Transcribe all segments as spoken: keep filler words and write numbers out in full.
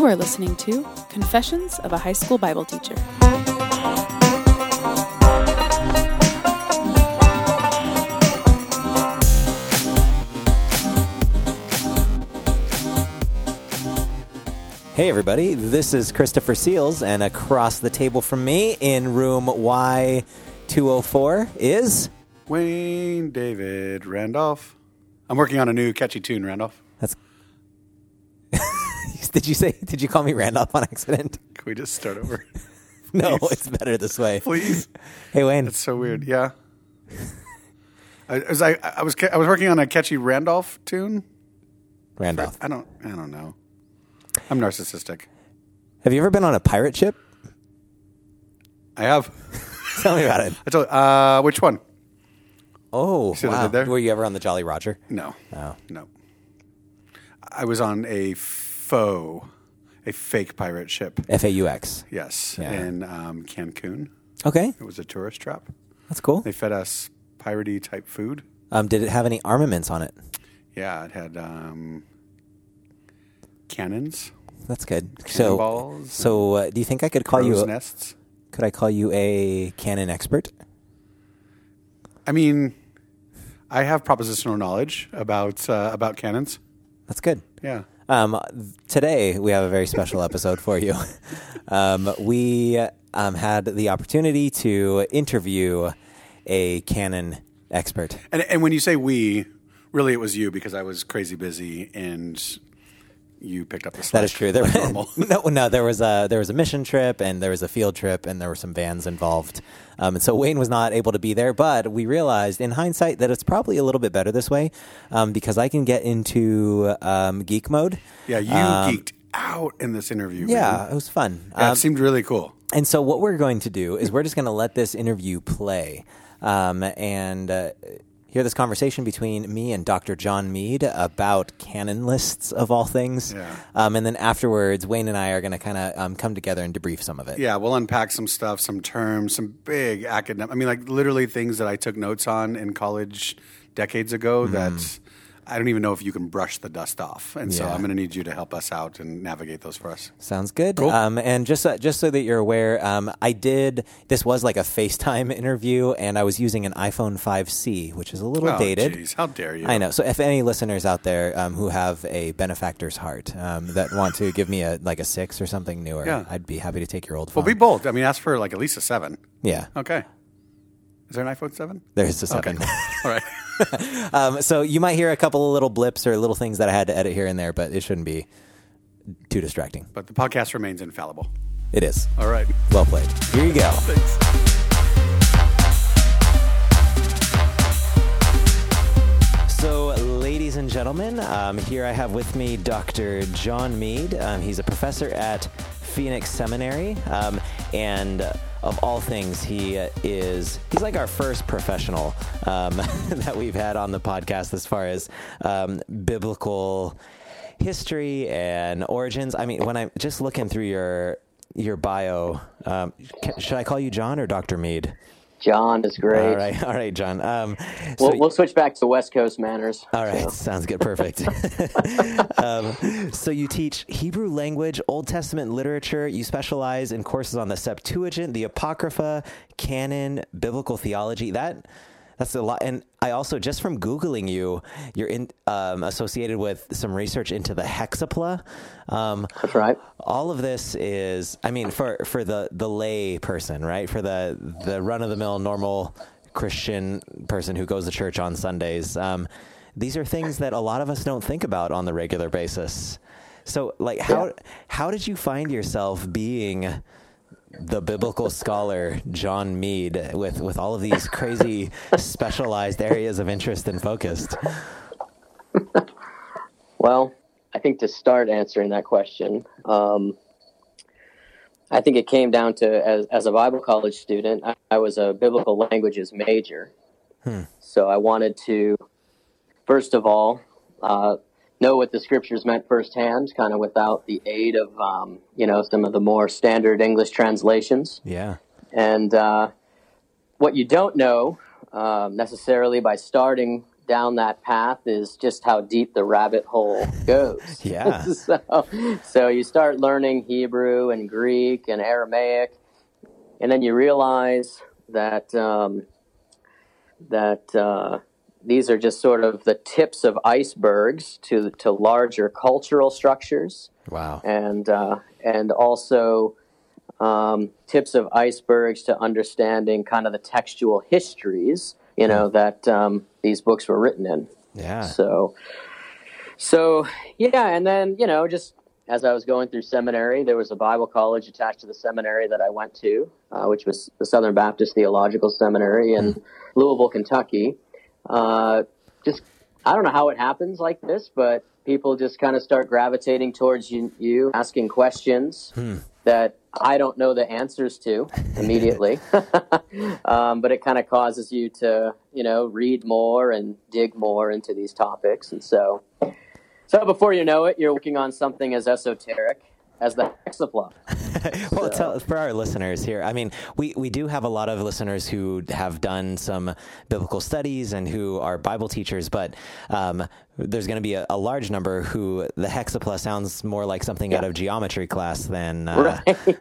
You are listening to Confessions of a High School Bible Teacher. Hey everybody, this is Christopher Seals, and across the table from me in room Y two oh four is... Wayne David Randolph. I'm working on a new catchy tune, Randolph. That's... Did you say, did you call me Randolph on accident? Can we just start over? No, it's better this way. Please. Hey Wayne. That's so weird, yeah. I, I, was, I, I, was, I was working on a catchy Randolph tune. Randolph. I don't. I don't know. I'm narcissistic. Have you ever been on a pirate ship? I have. Tell me about it. I told you, uh, which one? Oh, wow. Were you ever on the Jolly Roger? No. Oh. No. I was on a faux, a fake pirate ship. F A U X. Yes, yeah. in um, Cancun. Okay. It was a tourist trap. That's cool. They fed us piratey type food. Um, did it have any armaments on it? Yeah, it had... Um, Cannons. That's good. So, so uh, do you think I could call you? A, nests. Could I call you a canon expert? I mean, I have propositional knowledge about uh, about cannons. That's good. Yeah. Um, today we have a very special episode for you. Um, we um, had the opportunity to interview a canon expert. And, and when you say we, really, it was you because I was crazy busy and. You picked up the slack. That is true. There like normal. no, no, there was a there was a mission trip and there was a field trip and there were some vans involved, um, and so Wayne was not able to be there. But we realized, in hindsight, that it's probably a little bit better this way, um, because I can get into um, geek mode. Yeah, you um, geeked out in this interview. Yeah, man. It was fun. Yeah, um, it seemed really cool. And so what we're going to do is we're just going to let this interview play, um, and. Uh, Hear this conversation between me and Doctor John Meade about canon lists of all things. Yeah. Um, and then afterwards, Wayne and I are going to kind of um, come together and debrief some of it. Yeah, we'll unpack some stuff, some terms, some big academic... I mean, like literally things that I took notes on in college decades ago mm. that I don't even know if you can brush the dust off. And yeah. so I'm going to need you to help us out and navigate those for us. Sounds good. Cool. Um, and just, uh, just so that you're aware, um, I did, this was like a FaceTime interview and I was using an iPhone five C, which is a little oh, dated. Geez, how dare you? I know. So if any listeners out there, um, who have a benefactor's heart, um, that want to give me a, like a six or something newer, yeah. I'd be happy to take your old phone. Well, be bold. I mean, ask for like at least a seven. Yeah. Okay. Is there an iPhone seven? There's a seven. Okay. All right. um, so you might hear a couple of little blips or little things that I had to edit here and there, but it shouldn't be too distracting. But the podcast remains infallible. It is. All right. Well played. Here you go. Thanks. So, ladies and gentlemen, um, here I have with me Doctor John Meade. Um, he's a professor at Phoenix Seminary, um, and... Uh, Of all things, he is, he's like our first professional um, that we've had on the podcast as far as um, biblical history and origins. I mean, when I'm just looking through your your bio, um, can, should I call you John or Doctor Meade? John is great. All right, all right, John. Um, so we'll, we'll switch back to West Coast manners. All right, so. Sounds good. Perfect. um, so you teach Hebrew language, Old Testament literature. You specialize in courses on the Septuagint, the Apocrypha, canon, biblical theology. That that's a lot. And I also, just from Googling you, you're in, um, associated with some research into the hexapla. Um, that's right. All of this is, I mean, for, for the, the lay person, right? For the, the run-of-the-mill, normal Christian person who goes to church on Sundays, um, these are things that a lot of us don't think about on the regular basis. So, like, how yeah. how did you find yourself being... the biblical scholar, John Meade, with, with all of these crazy specialized areas of interest and focused? Well, I think to start answering that question, um, I think it came down to, as, as a Bible college student, I, I was a biblical languages major. Hmm. So I wanted to, first of all, uh, know what the scriptures meant firsthand, kind of without the aid of, um, you know, some of the more standard English translations. Yeah. And uh, what you don't know uh, necessarily by starting down that path is just how deep the rabbit hole goes. Yeah. so, so you start learning Hebrew and Greek and Aramaic, and then you realize that um, that uh, these are just sort of the tips of icebergs to to larger cultural structures. Wow. And uh, and also. Um, tips of icebergs to understanding kind of the textual histories, you know, that um, these books were written in. Yeah. So, so yeah, and then, you know, just as I was going through seminary, there was a Bible college attached to the seminary that I went to, uh, which was the Southern Baptist Theological Seminary in mm. Louisville, Kentucky. Uh, just, I don't know how it happens like this, but people just kind of start gravitating towards you, you asking questions mm. that I don't know the answers to immediately, um, but it kind of causes you to, you know, read more and dig more into these topics. And so, so before you know it, you're working on something as esoteric as the hexapla. Well, so. tell, for our listeners here, I mean, we, we do have a lot of listeners who have done some biblical studies and who are Bible teachers, but um, there's going to be a, a large number who the hexapla sounds more like something yeah. out of geometry class than... Uh... Right.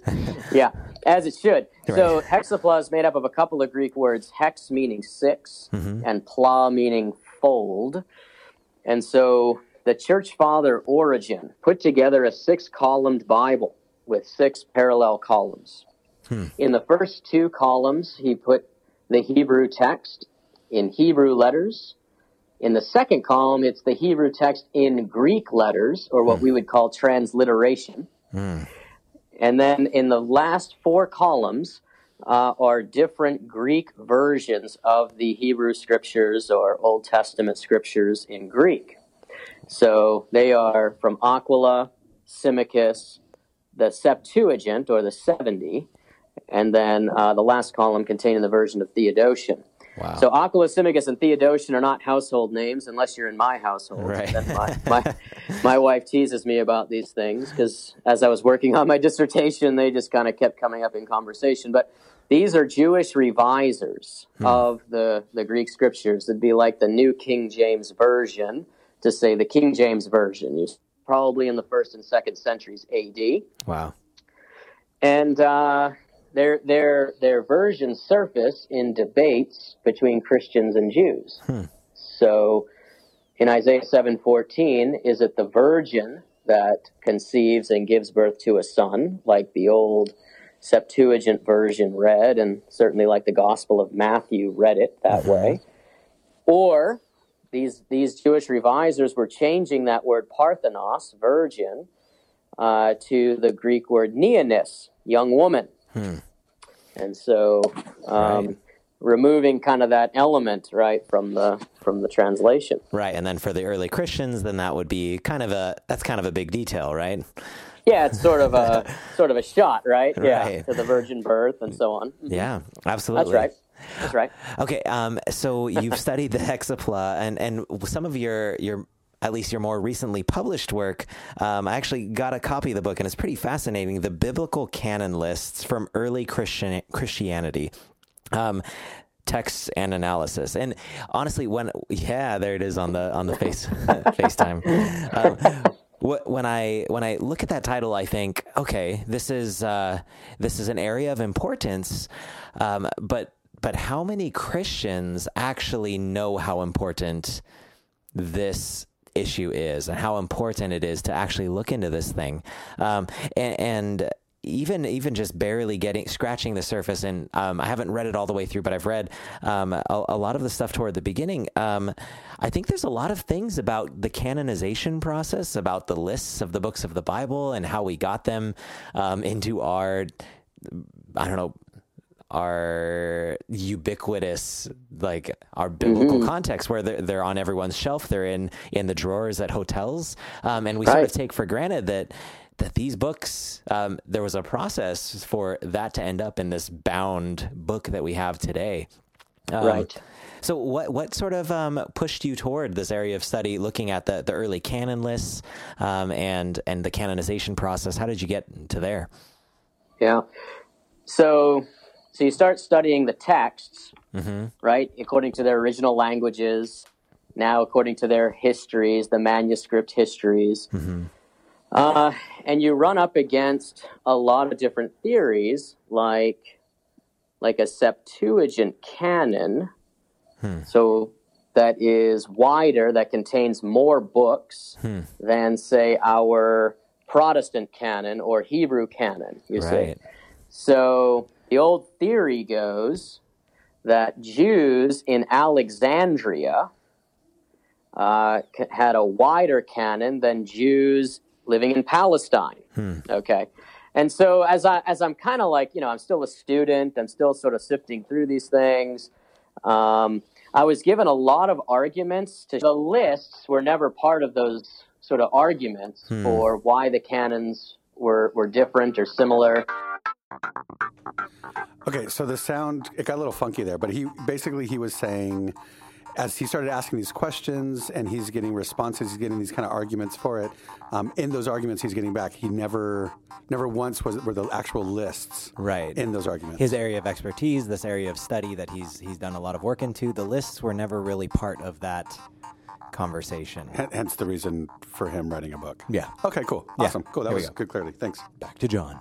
yeah, as it should. Right. So hexapla is made up of a couple of Greek words, hex meaning six, mm-hmm. and pla meaning fold. And so... the Church Father Origen put together a six-columned Bible with six parallel columns. Hmm. In the first two columns, he put the Hebrew text in Hebrew letters. In the second column, it's the Hebrew text in Greek letters, or what hmm. we would call transliteration. Hmm. And then in the last four columns uh, are different Greek versions of the Hebrew scriptures or Old Testament scriptures in Greek. So they are from Aquila, Symmachus, the Septuagint, or the seventy, and then uh, the last column containing the version of Theodotion. Wow. So Aquila, Symmachus, and Theodotion are not household names unless you're in my household. Right. My, my, my wife teases me about these things because as I was working on my dissertation, they just kind of kept coming up in conversation. But these are Jewish revisers hmm. of the, the Greek scriptures. It'd be like the New King James Version. To say the King James Version, is probably in the first and second centuries A D. Wow! And uh, their their their versions surface in debates between Christians and Jews. Hmm. So, in Isaiah seven fourteen, is it the virgin that conceives and gives birth to a son, like the old Septuagint version read, and certainly like the Gospel of Matthew read it that mm-hmm. way, or These these Jewish revisers were changing that word Parthenos, virgin, uh, to the Greek word Neonis, young woman. Hmm. And so um, right. removing kind of that element, right, from the from the translation. Right, and then for the early Christians, then that would be kind of a, that's kind of a big detail, right? Yeah, it's sort of a sort of a shot, right? Yeah, right. To the virgin birth and so on. Yeah, absolutely. That's right. That's right. Okay, um, so you've studied the hexapla, and, and some of your, your at least your more recently published work, um, I actually got a copy of the book, and it's pretty fascinating, the biblical canon lists from early Christian Christianity. Um Texts and analysis, and honestly, when yeah, there it is on the on the face FaceTime. Um, wh- when I when I look at that title, I think, okay, this is uh, this is an area of importance, um, but but how many Christians actually know how important this issue is, and how important it is to actually look into this thing, um, and. and Even even just barely getting scratching the surface, and um, I haven't read it all the way through, but I've read um, a, a lot of the stuff toward the beginning. Um, I think there's a lot of things about the canonization process, about the lists of the books of the Bible, and how we got them um, into our, I don't know, our ubiquitous, like our biblical mm-hmm. context, where they're, they're on everyone's shelf, they're in in the drawers at hotels, um, and we right. sort of take for granted that. That these books, um, there was a process for that to end up in this bound book that we have today. Um, right. So what what sort of um, pushed you toward this area of study, looking at the, the early canon lists um, and, and the canonization process? How did you get to there? Yeah. So so you start studying the texts, mm-hmm. right, according to their original languages. now according to their histories, the manuscript histories. Mm-hmm. Uh, and you run up against a lot of different theories, like like a Septuagint canon. Hmm. So that is wider, that contains more books hmm. than, say, our Protestant canon or Hebrew canon, you right. see. So the old theory goes that Jews in Alexandria uh, had a wider canon than Jews living in Palestine. Hmm. Okay. And so as I, as I'm kind of like, you know, I'm still a student, I'm still sort of sifting through these things. Um, I was given a lot of arguments to the lists were never part of those sort of arguments hmm. for why the canons were, were different or similar. Okay. So the sound, it got a little funky there, but he basically, he was saying, as he started asking these questions and he's getting responses, he's getting these kind of arguments for it. Um, in those arguments he's getting back, he never, never once was were the actual lists right. in those arguments. His area of expertise, this area of study that he's he's done a lot of work into, the lists were never really part of that conversation. H- hence the reason for him writing a book. Yeah. Okay, cool. Awesome. Yeah. Cool. That Here was go. good clarity. Thanks. Back to John.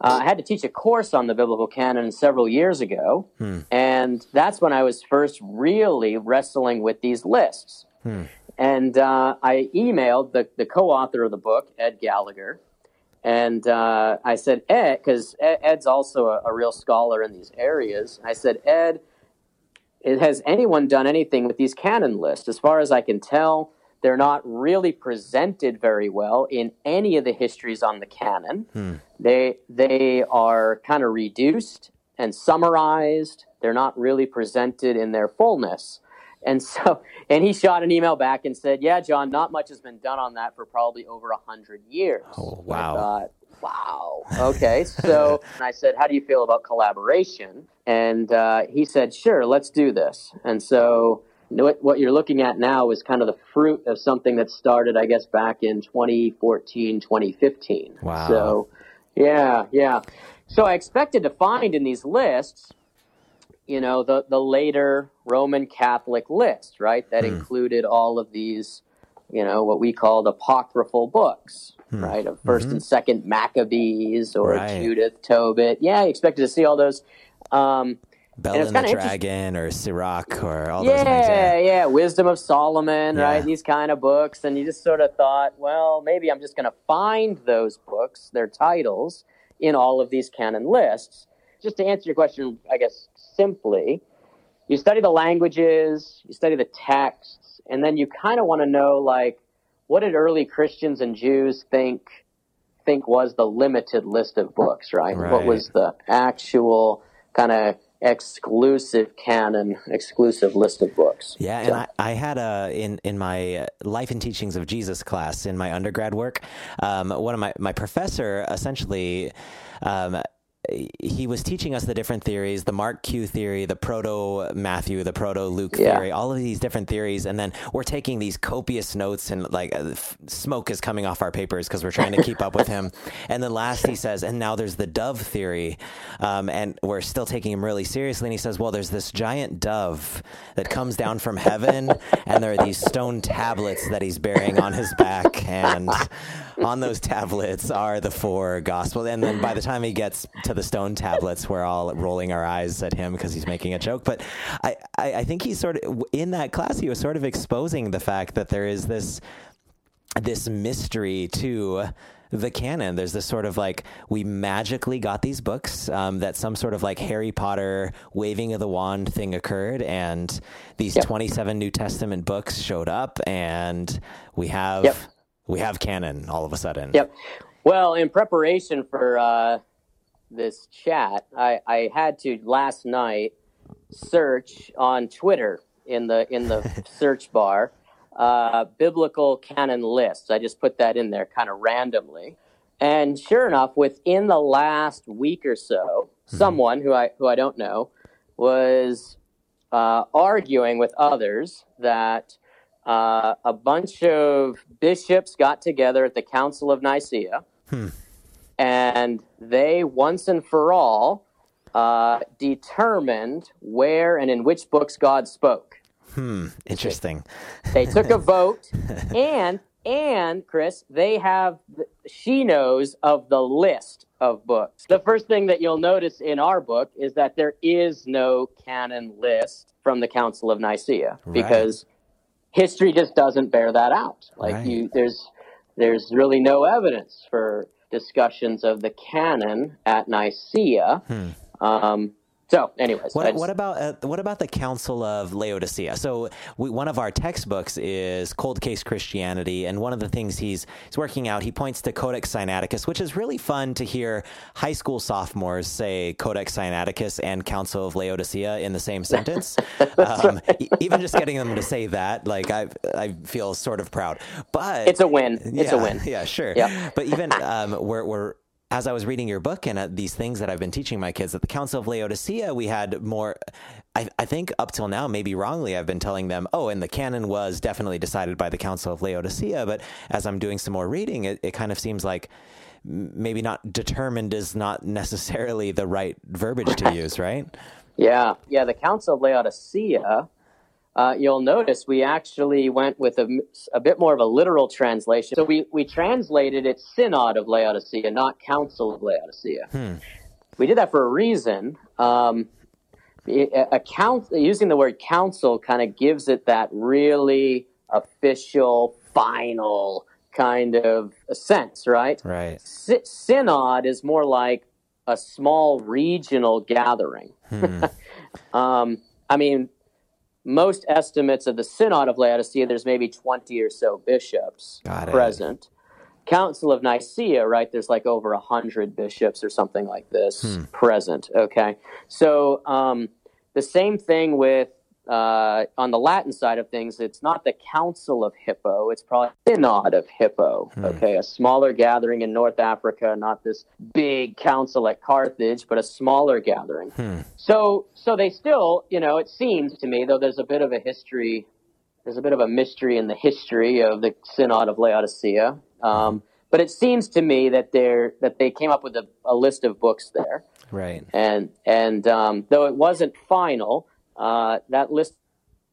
Uh, I had to teach a course on the biblical canon several years ago, hmm. and that's when I was first really wrestling with these lists. Hmm. And uh, I emailed the, the co-author of the book, Ed Gallagher, and uh, I said, Ed, because Ed's also a, a real scholar in these areas, I said, Ed, has anyone done anything with these canon lists? As far as I can tell, they're not really presented very well in any of the histories on the canon. Hmm. They they are kind of reduced and summarized. They're not really presented in their fullness. And so, and he shot an email back and said, yeah, John, not much has been done on that for probably over one hundred years. Oh, wow. I thought, wow. Okay. So and I said, how do you feel about collaboration? And uh, he said, sure, let's do this. And so what you're looking at now is kind of the fruit of something that started, I guess, back in twenty fourteen, twenty fifteen. Wow. So, yeah, yeah. So I expected to find in these lists, you know, the, the later Roman Catholic list, right? That hmm. included all of these, you know, what we called apocryphal books, hmm. right? Of First mm-hmm. and Second Maccabees or right. Judith, Tobit. Yeah, I expected to see all those. Um Bell and, and the Dragon or Sirach or all yeah, those things. Yeah, yeah, Wisdom of Solomon, yeah. right? These kind of books. And you just sort of thought, well, maybe I'm just going to find those books, their titles, in all of these canon lists. Just to answer your question, I guess, simply, you study the languages, you study the texts, and then you kind of want to know, like, what did early Christians and Jews think think was the limited list of books, right? right. What was the actual kind of exclusive canon, exclusive list of books. Yeah, so. and I, I had a in in my Life and Teachings of Jesus class in my undergrad work. Um, one of my my professor essentially. Um, He was teaching us the different theories, the Mark Q theory, the Proto-Matthew, the Proto-Luke theory, yeah. all of these different theories. And then we're taking these copious notes and like uh, f- smoke is coming off our papers because we're trying to keep up with him. And then last he says, and now there's the dove theory. Um, and we're still taking him really seriously. And he says, well, there's this giant dove that comes down from heaven and there are these stone tablets that he's bearing on his back. And on those tablets are the four gospels. And then by the time he gets to the stone tablets, we're all rolling our eyes at him because he's making a joke. But I, I, I think he's sort of, in that class, he was sort of exposing the fact that there is this, this mystery to the canon. There's this sort of like, we magically got these books, um, that some sort of like Harry Potter waving of the wand thing occurred. And these yep. twenty-seven New Testament books showed up and we have, yep. we have canon all of a sudden. Yep. Well, in preparation for, uh, this chat, I, I had to last night search on Twitter in the in the search bar uh, biblical canon lists. I just put that in there kind of randomly, and sure enough, within the last week or so, mm-hmm. someone who I who I don't know was uh, arguing with others that uh, a bunch of bishops got together at the Council of Nicaea. Hmm. And they once and for all uh, determined where and in which books God spoke. Hmm, interesting. They took a vote, and, and Chris, they have, she knows of the list of books. The first thing that you'll notice in our book is that there is no canon list from the Council of Nicaea, right, because history just doesn't bear that out. Like right. you, there's there's really no evidence for discussions of the canon at Nicaea. Hmm. Um, so, anyways, what, just, what about uh, what about the Council of Laodicea? So, we, one of our textbooks is Cold Case Christianity, and one of the things he's he's working out, he points to Codex Sinaiticus, which is really fun to hear high school sophomores say Codex Sinaiticus and Council of Laodicea in the same sentence. um, right. Even just getting them to say that, like I I feel sort of proud. But it's a win. Yeah, it's a win. Yeah, sure. Yep. But even um, we're we're. As I was reading your book and uh, these things that I've been teaching my kids at the Council of Laodicea, we had more, I, I think up till now, maybe wrongly, I've been telling them, oh, and the canon was definitely decided by the Council of Laodicea. But as I'm doing some more reading, it, it kind of seems like maybe not determined is not necessarily the right verbiage to use, right? Yeah. Yeah. The Council of Laodicea, uh, you'll notice we actually went with a, a bit more of a literal translation. So we, we translated it Synod of Laodicea, not Council of Laodicea. Hmm. We did that for a reason. Um, a, a council, using the word council kind of gives it that really official, final kind of sense, right? Right. Sy- synod is more like a small regional gathering. Hmm. um, I mean... Most estimates of the Synod of Laodicea, there's maybe twenty or so bishops present. Council of Nicaea, right, there's like over one hundred bishops or something like this hmm. present, okay? So um, the same thing with, uh, on the Latin side of things, it's not the Council of Hippo, it's probably Synod of Hippo, hmm. okay? A smaller gathering in North Africa, not this big council at Carthage, but a smaller gathering. Hmm. So... So they still, you know, it seems to me, though there's a bit of a history, there's a bit of a mystery in the history of the Synod of Laodicea. Um, but it seems to me that they're that they came up with a, a list of books there, right? And and um, though it wasn't final, uh, that list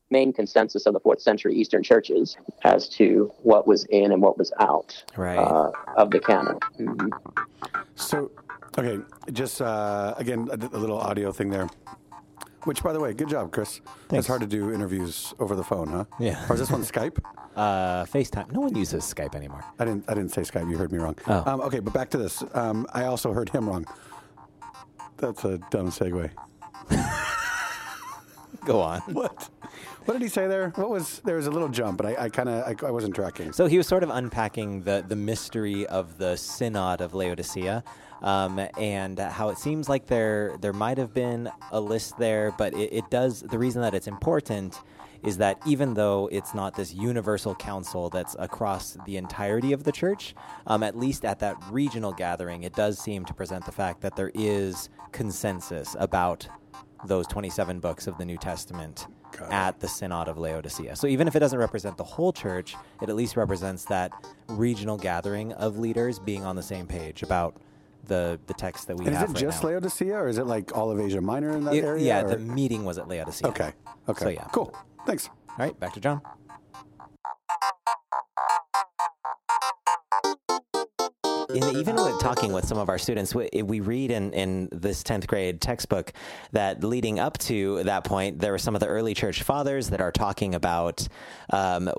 main consensus of the fourth century Eastern churches as to what was in and what was out right. uh, of the canon. Mm-hmm. So, okay, just uh, again a, a little audio thing there. Which, by the way, good job, Chris. Thanks. It's hard to do interviews over the phone, huh? Yeah. Or is this one Skype? Uh, FaceTime. No one uses Skype anymore. I didn't. I didn't say Skype. You heard me wrong. Oh. Um, okay, but back to this. Um, I also heard him wrong. That's a dumb segue. Go on. What? What did he say there? What was there was a little jump, but I, I kind of I, I wasn't tracking. So he was sort of unpacking the the mystery of the Synod of Laodicea. Um, and how it seems like there there might have been a list there, but it, it does. The reason that it's important is that even though it's not this universal council that's across the entirety of the church, um, at least at that regional gathering, it does seem to present the fact that there is consensus about those twenty-seven books of the New Testament at the Synod of Laodicea. So even if it doesn't represent the whole church, it at least represents that regional gathering of leaders being on the same page about the the text that we and have. Is it right just now. Laodicea, or is it like all of Asia Minor in that it, area? Yeah, or? The meeting was at Laodicea. Okay. Okay. So, yeah. Cool. Thanks. All right, back to John. In, even with talking with some of our students, we, we read in, in this tenth grade textbook that leading up to that point, there were some of the early church fathers that are talking about um,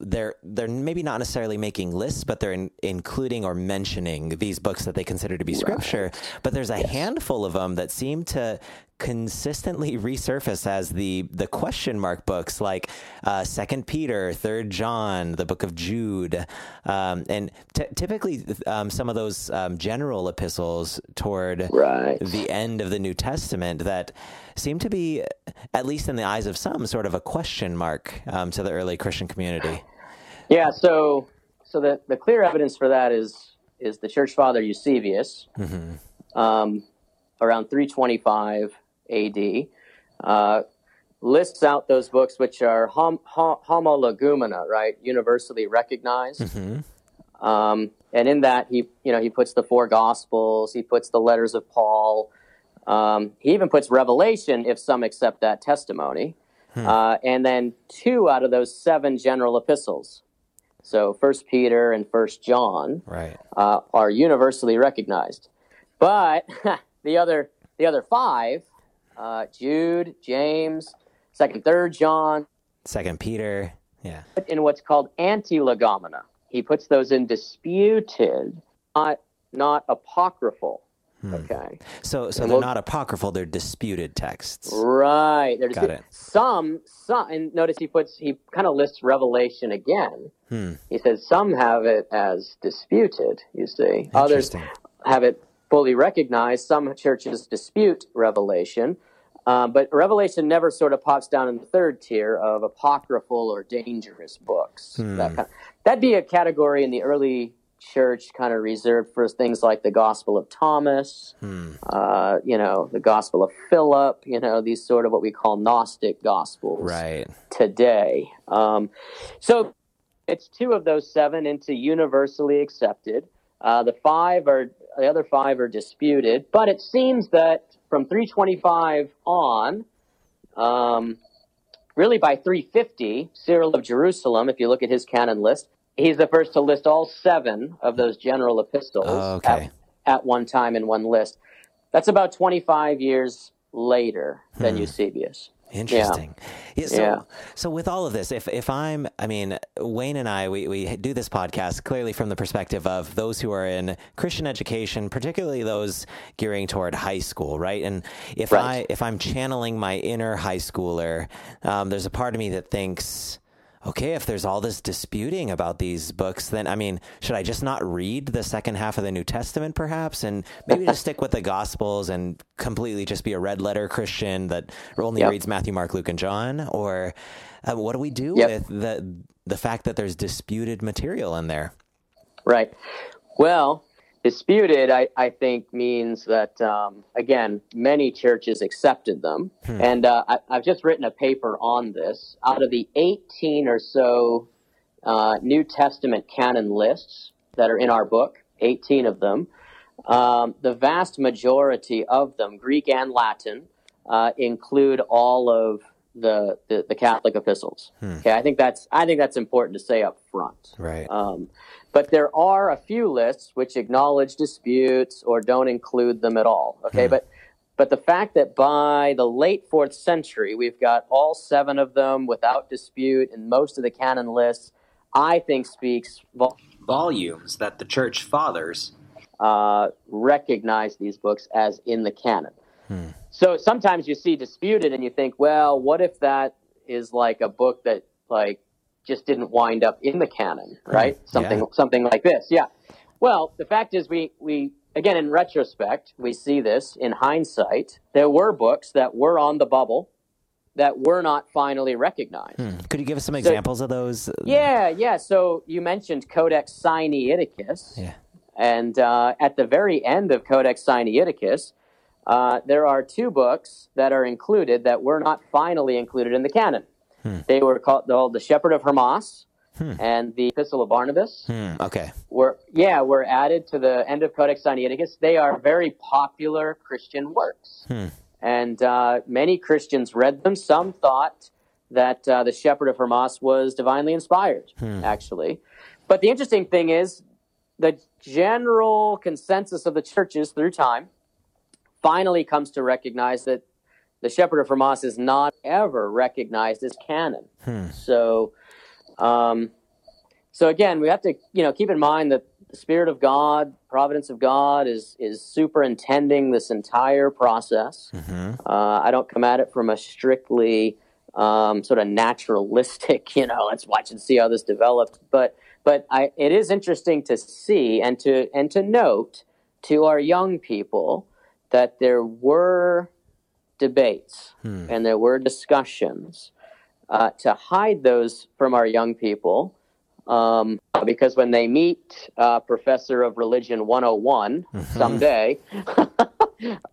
They're they're maybe not necessarily making lists, but they're in, including or mentioning these books that they consider to be scripture. But there's a yes. handful of them that seem to consistently resurface as the the question mark books, like uh, Second Peter, Third John, the Book of Jude, um, and t- typically um, some of those um, general epistles toward right. the end of the New Testament that seem to be, at least in the eyes of some, sort of a question mark um, to the early Christian community. Yeah, so so the, the clear evidence for that is is the church father Eusebius, mm-hmm. um, around three twenty-five A D, uh, lists out those books which are hom- hom- homologumena, right, universally recognized. Mm-hmm. Um, and in that, he you know he puts the four Gospels, he puts the letters of Paul, Um, he even puts Revelation, if some accept that testimony, hmm. uh, and then two out of those seven general epistles. So First Peter and First John right. uh, are universally recognized. But the other the other five, uh, Jude, James, Second, Third John, Second Peter, yeah, in what's called antilegomena. He puts those in disputed, not not apocryphal. Hmm. Okay, so so and they're we'll, not apocryphal; they're disputed texts, right? They're disputed. Got it. Some, some, and notice he puts he kind of lists Revelation again. Hmm. He says some have it as disputed. You see, others have it fully recognized. Some churches dispute Revelation, uh, but Revelation never sort of pops down in the third tier of apocryphal or dangerous books. Hmm. That kind of, that'd be a category in the early church kind of reserved for things like the Gospel of Thomas, hmm. uh, you know, the Gospel of Philip, you know, these sort of what we call Gnostic Gospels right. today. Um, so it's two of those seven into universally accepted. Uh, the five are the other five are disputed, but it seems that from three twenty-five on, um, really by three fifty, Cyril of Jerusalem, if you look at his canon list, he's the first to list all seven of those general epistles oh, okay. at, at one time in one list. That's about twenty-five years later than hmm. Eusebius. Interesting. Yeah. Yeah, so, yeah. So with all of this, if if I'm, I mean, Wayne and I, we, we do this podcast clearly from the perspective of those who are in Christian education, particularly those gearing toward high school, right? And if right. I if I'm channeling my inner high schooler, um, there's a part of me that thinks, okay, if there's all this disputing about these books, then, I mean, should I just not read the second half of the New Testament, perhaps, and maybe just stick with the Gospels and completely just be a red-letter Christian that only yep. reads Matthew, Mark, Luke, and John? Or uh, what do we do yep. with the the fact that there's disputed material in there? Right. Well, disputed, I, I think, means that, um, again, many churches accepted them. Hmm. And uh, I, I've just written a paper on this. Out of the eighteen or so uh, New Testament canon lists that are in our book, eighteen of them, um, the vast majority of them, Greek and Latin, uh, include all of the, the, the Catholic epistles. Hmm. Okay, I think that's I think that's important to say up front. Right. Um, But there are a few lists which acknowledge disputes or don't include them at all. Okay, mm. but but the fact that by the late fourth century we've got all seven of them without dispute in most of the canon lists, I think speaks vol- volumes that the church fathers uh, recognize these books as in the canon. Mm. So sometimes you see disputed and you think, well, what if that is like a book that like just didn't wind up in the canon, right? Mm, something yeah. something like this, yeah. Well, the fact is we, we, again, in retrospect, we see this in hindsight. There were books that were on the bubble that were not finally recognized. Hmm. Could you give us some so, examples of those? Yeah, yeah. So you mentioned Codex Sinaiticus. Yeah. And uh, at the very end of Codex Sinaiticus, uh, there are two books that are included that were not finally included in the canon. Hmm. They were called, called the Shepherd of Hermas hmm. and the Epistle of Barnabas. Hmm. Okay. Were, yeah, were added to the end of Codex Sinaiticus. They are very popular Christian works. Hmm. And uh, many Christians read them. Some thought that uh, the Shepherd of Hermas was divinely inspired, hmm. actually. But the interesting thing is the general consensus of the churches through time finally comes to recognize that the Shepherd of Hermas is not ever recognized as canon. Hmm. So, um, so again, we have to, you know, keep in mind that the Spirit of God, providence of God, is is superintending this entire process. Mm-hmm. Uh, I don't come at it from a strictly um, sort of naturalistic, you know, let's watch and see how this develops. But but I, it is interesting to see and to and to note to our young people that there were debates hmm. and there were discussions uh, to hide those from our young people um, because when they meet uh, Professor of Religion one oh one mm-hmm. someday,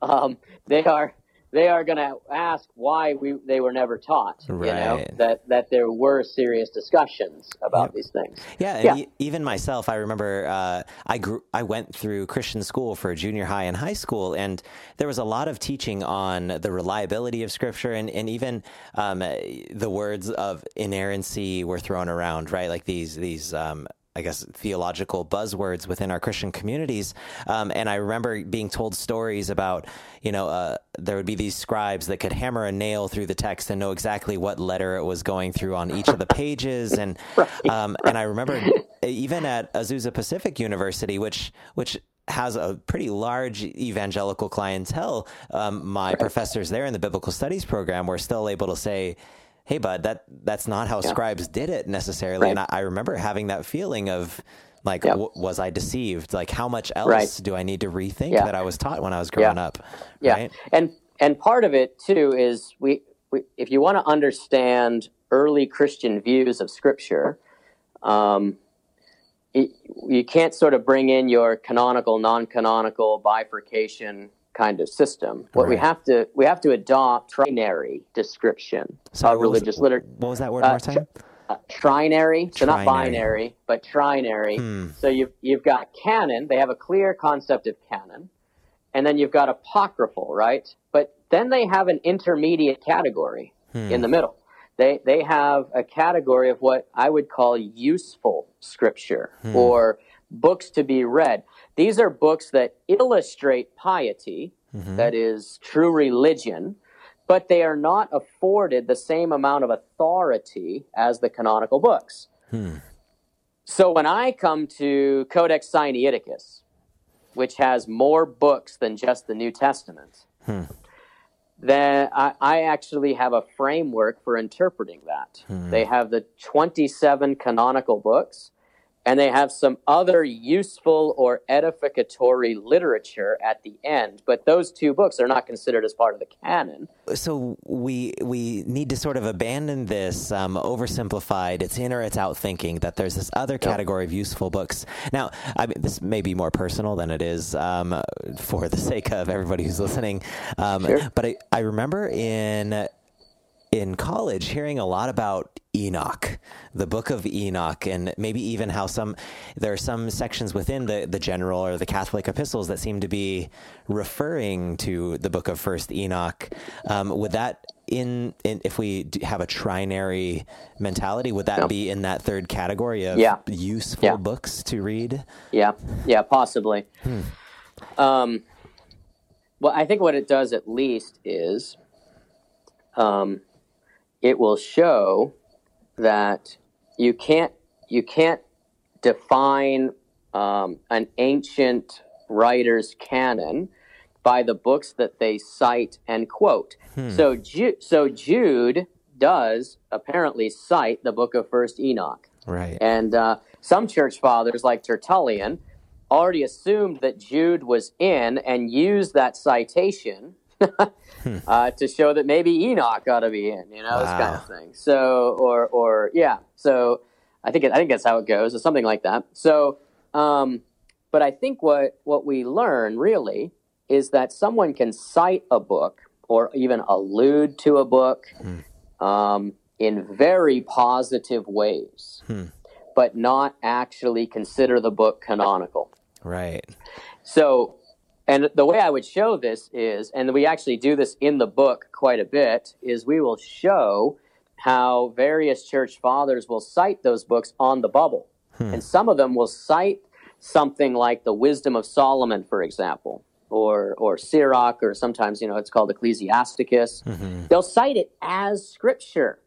um, they are they are going to ask why we they were never taught, right. you know, that, that there were serious discussions about yep. these things. Yeah, yeah. And e- even myself, I remember uh, I grew, I went through Christian school for junior high and high school, and there was a lot of teaching on the reliability of Scripture, and, and even um, the words of inerrancy were thrown around, right, like these, these um I guess, theological buzzwords within our Christian communities. Um, and I remember being told stories about, you know, uh, there would be these scribes that could hammer a nail through the text and know exactly what letter it was going through on each of the pages. And right. um, and I remember even at Azusa Pacific University, which which has a pretty large evangelical clientele, um, my right. professors there in the biblical studies program were still able to say, hey, bud, that that's not how yeah. scribes did it necessarily. Right. And I, I remember having that feeling of, like, yep. w- was I deceived? Like, how much else right. do I need to rethink yeah. that I was taught when I was growing yeah. up? Yeah. Right? And and part of it, too, is we, we if you want to understand early Christian views of Scripture, um, it, you can't sort of bring in your canonical, non-canonical bifurcation kind of system. What right. we have to we have to adopt trinary description Sorry, of religious literature. What was that word? Uh, more time? Tr- uh, trinary, so trinary. Not binary, but trinary. Hmm. So you've you've got canon. They have a clear concept of canon, and then you've got apocryphal, right? But then they have an intermediate category hmm. in the middle. They they have a category of what I would call useful scripture hmm. or books to be read. These are books that illustrate piety, mm-hmm. that is, true religion, but they are not afforded the same amount of authority as the canonical books. Hmm. So when I come to Codex Sinaiticus, which has more books than just the New Testament, hmm. then I, I actually have a framework for interpreting that. Hmm. They have the twenty-seven canonical books, and they have some other useful or edificatory literature at the end, but those two books are not considered as part of the canon. So we we need to sort of abandon this um, oversimplified, it's in or it's out thinking that there's this other category of useful books. Now, I mean, this may be more personal than it is um, for the sake of everybody who's listening, um, sure. but I, I remember in in college hearing a lot about Enoch, the book of Enoch, and maybe even how some there are some sections within the, the general or the Catholic epistles that seem to be referring to the book of First Enoch. Um, would that in, in if we have a trinary mentality, would that no. be in that third category of yeah. useful yeah. books to read? Yeah, yeah, possibly. Hmm. Um, well, I think what it does at least is um, it will show that you can't you can't define um, an ancient writer's canon by the books that they cite and quote. Hmm. So, Ju- so Jude does apparently cite the book of First Enoch, right? And uh, some church fathers, like Tertullian, already assumed that Jude was in and used that citation uh, to show that maybe Enoch ought to be in, you know, wow. this kind of thing. So, or, or, yeah. So, I think it, I think that's how it goes, or something like that. So, um, but I think what what we learn really is that someone can cite a book or even allude to a book mm. um, in very positive ways, mm. but not actually consider the book canonical. Right. So. And the way I would show this is, and we actually do this in the book quite a bit, is we will show how various church fathers will cite those books on the bubble. Hmm. And some of them will cite something like the Wisdom of Solomon, for example, or or Sirach, or sometimes, you know, it's called Ecclesiasticus. Mm-hmm. They'll cite it as Scripture.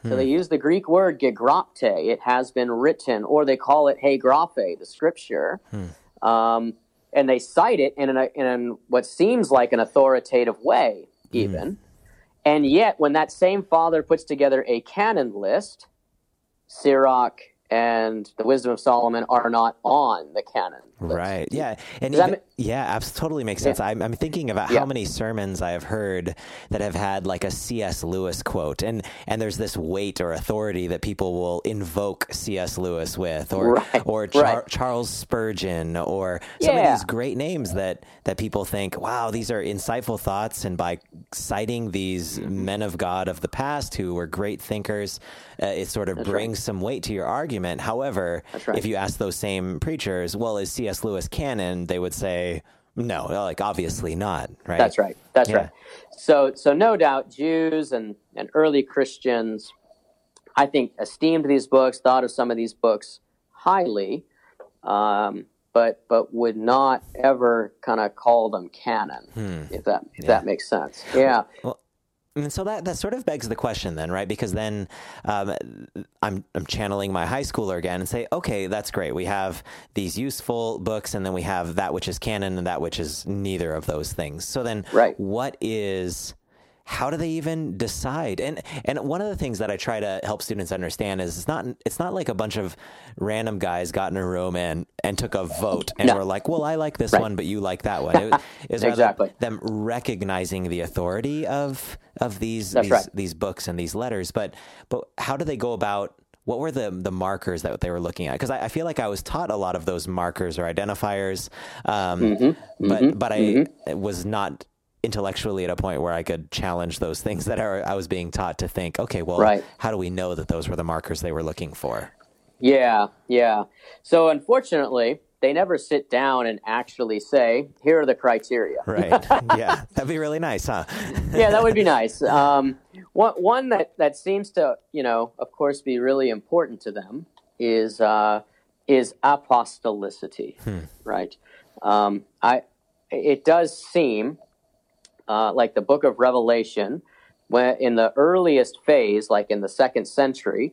Hmm. So they use the Greek word "gegrapte," it has been written, or they call it "hegraphe," the Scripture. Hmm. Um And they cite it in, an, in what seems like an authoritative way, even. Mm. And yet, when that same father puts together a canon list, Sirach and the Wisdom of Solomon are not on the canon. Right. Yeah. And even, make, yeah, absolutely totally makes sense. Yeah. I'm, I'm thinking about yeah. how many sermons I have heard that have had like a C S. Lewis quote, and, and there's this weight or authority that people will invoke C S. Lewis with, or right. or Char- right. Charles Spurgeon, or some yeah. of these great names that, that people think, wow, these are insightful thoughts. And by citing these mm-hmm. men of God of the past who were great thinkers, uh, it sort of That's brings right. some weight to your argument. However, right. if you ask those same preachers, well, is C S. Lewis canon, they would say no, like obviously not, right? That's right. That's yeah. right. So, so no doubt, Jews and, and early Christians, I think, esteemed these books, thought of some of these books highly, um, but but would not ever kind of call them canon, hmm. if that if yeah. that makes sense. Yeah. Well, and so that, that sort of begs the question then, right? Because then um, I'm I'm channeling my high schooler again and say, okay, that's great. We have these useful books, and then we have that which is canon and that which is neither of those things. So then right. what is... How do they even decide? And and one of the things that I try to help students understand is it's not it's not like a bunch of random guys got in a room and, and took a vote and no. were like, well, I like this right. one, but you like that one. It is exactly. them recognizing the authority of of these these, right. these books and these letters. But but how do they go about? What were the the markers that they were looking at? Because I, I feel like I was taught a lot of those markers or identifiers, um, mm-hmm. but mm-hmm. but I mm-hmm. was not intellectually at a point where I could challenge those things that are, I was being taught to think, okay, well, right. how do we know that those were the markers they were looking for? Yeah, yeah. So unfortunately, they never sit down and actually say, here are the criteria. Right, yeah. That'd be really nice, huh? Yeah, that would be nice. Um, one one that, that seems to, you know, of course, be really important to them is uh, is apostolicity, hmm. right? Um, I it does seem... Uh, like the book of Revelation, when in the earliest phase, like in the second century,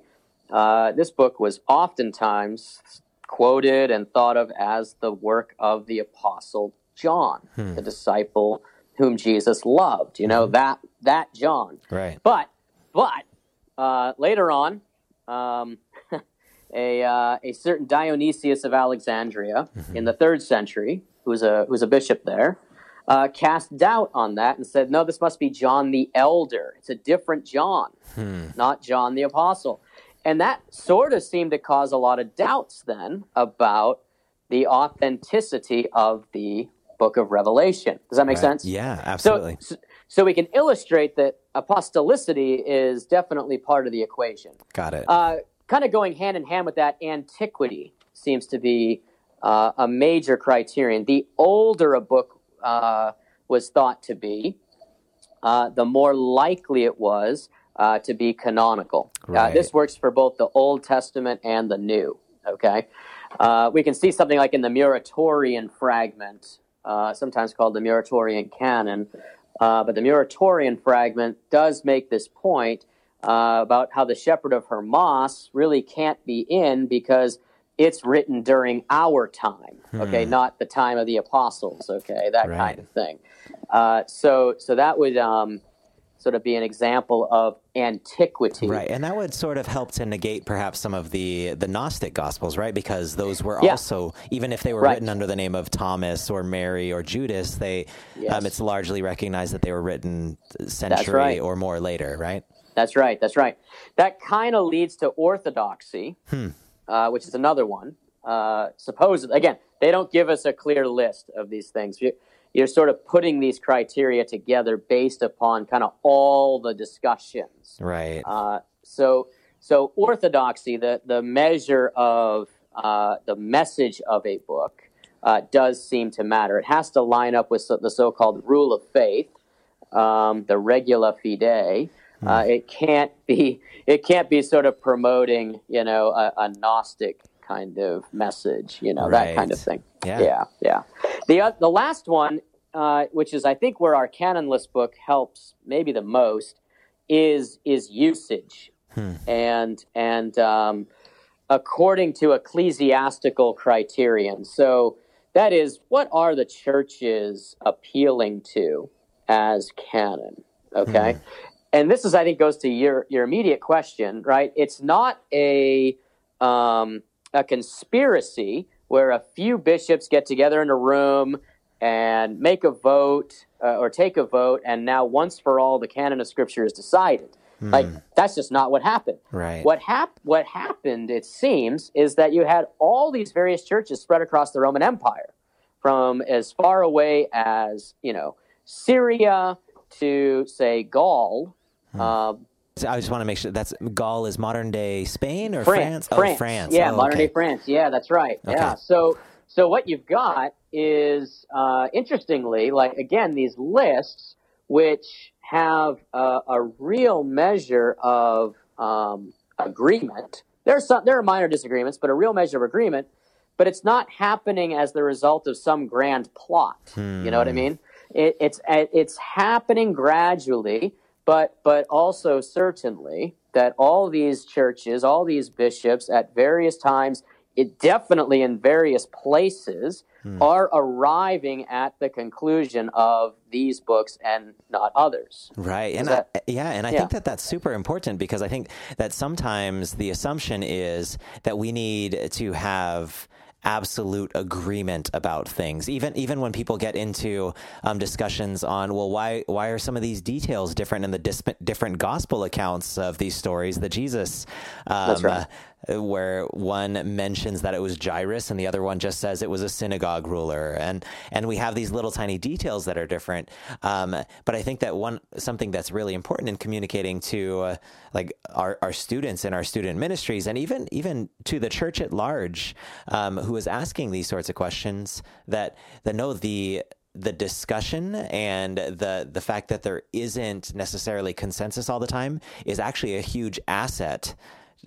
uh, this book was oftentimes quoted and thought of as the work of the Apostle John, hmm. the disciple whom Jesus loved, you know, hmm. that that John. Right. But but uh, later on, um, a uh, a certain Dionysius of Alexandria mm-hmm. in the third century, who was a who was a bishop there, Uh, cast doubt on that and said, no, this must be John the Elder. It's a different John, hmm. not John the Apostle. And that sort of seemed to cause a lot of doubts then about the authenticity of the book of Revelation. Does that make right. sense? Yeah, absolutely. So, so we can illustrate that apostolicity is definitely part of the equation. Got it. Uh, kind of going hand in hand with that, antiquity seems to be uh, a major criterion. The older a book Uh, was thought to be, uh, the more likely it was uh, to be canonical. Right. Uh, this works for both the Old Testament and the New, okay? Uh, we can see something like in the Muratorian fragment, uh, sometimes called the Muratorian Canon, uh, but the Muratorian fragment does make this point uh, about how the Shepherd of Hermas really can't be in because it's written during our time, okay, hmm. not the time of the apostles, okay, that right. kind of thing. Uh, so, so that would um, sort of be an example of antiquity, right? And that would sort of help to negate perhaps some of the the Gnostic Gospels, right? Because those were yeah. also, even if they were right. written under the name of Thomas or Mary or Judas, they yes. um, it's largely recognized that they were written century right. or more later, right? That's right. That's right. That kind of leads to orthodoxy. Hmm. Uh, which is another one. Uh, supposedly, again, they don't give us a clear list of these things. You're, you're sort of putting these criteria together based upon kind of all the discussions. Right. Uh, so, so orthodoxy, the the measure of uh, the message of a book, uh, does seem to matter. It has to line up with so, the so-called rule of faith, um, the regula fidei. Uh, it can't be. It can't be sort of promoting, you know, a, a Gnostic kind of message, you know, right. that kind of thing. Yeah, yeah. yeah. The uh, the last one, uh, which is I think where our canonless book helps maybe the most, is is usage, hmm. and and um, according to ecclesiastical criterion. So that is, what are the churches appealing to as canon? Okay. Hmm. And this is, I think, goes to your, your immediate question, right? It's not a um, a conspiracy where a few bishops get together in a room and make a vote uh, or take a vote, and now once for all the canon of Scripture is decided. Mm. Like, that's just not what happened. Right. What, hap- what happened, it seems, is that you had all these various churches spread across the Roman Empire, from as far away as, you know, Syria to, say, Gaul. Mm. Um, so I just want to make sure that's Gaul is modern-day Spain or France? France. Oh, France. France. Yeah, oh, modern-day okay. France. Yeah, that's right. Okay. Yeah, so... So what you've got is, uh, interestingly, like, again, these lists, which have uh, a real measure of um, agreement. There are, some, there are minor disagreements, but a real measure of agreement. But it's not happening as the result of some grand plot. Hmm. You know what I mean? It, it's it's happening gradually, but but also certainly that all these churches, all these bishops at various times, it definitely in various places hmm. are arriving at the conclusion of these books and not others. Right. And that, I, yeah, and I yeah. think that that's super important, because I think that sometimes the assumption is that we need to have absolute agreement about things, even even when people get into um, discussions on, well, why why are some of these details different in the dis- different gospel accounts of these stories that Jesus, um, That's right. uh, where one mentions that it was Jairus and the other one just says it was a synagogue ruler, and and we have these little tiny details that are different. Um, but I think that one something that's really important in communicating to uh, like our our students in our student ministries, and even even to the church at large, um, who is asking these sorts of questions, that that no the the discussion and the the fact that there isn't necessarily consensus all the time is actually a huge asset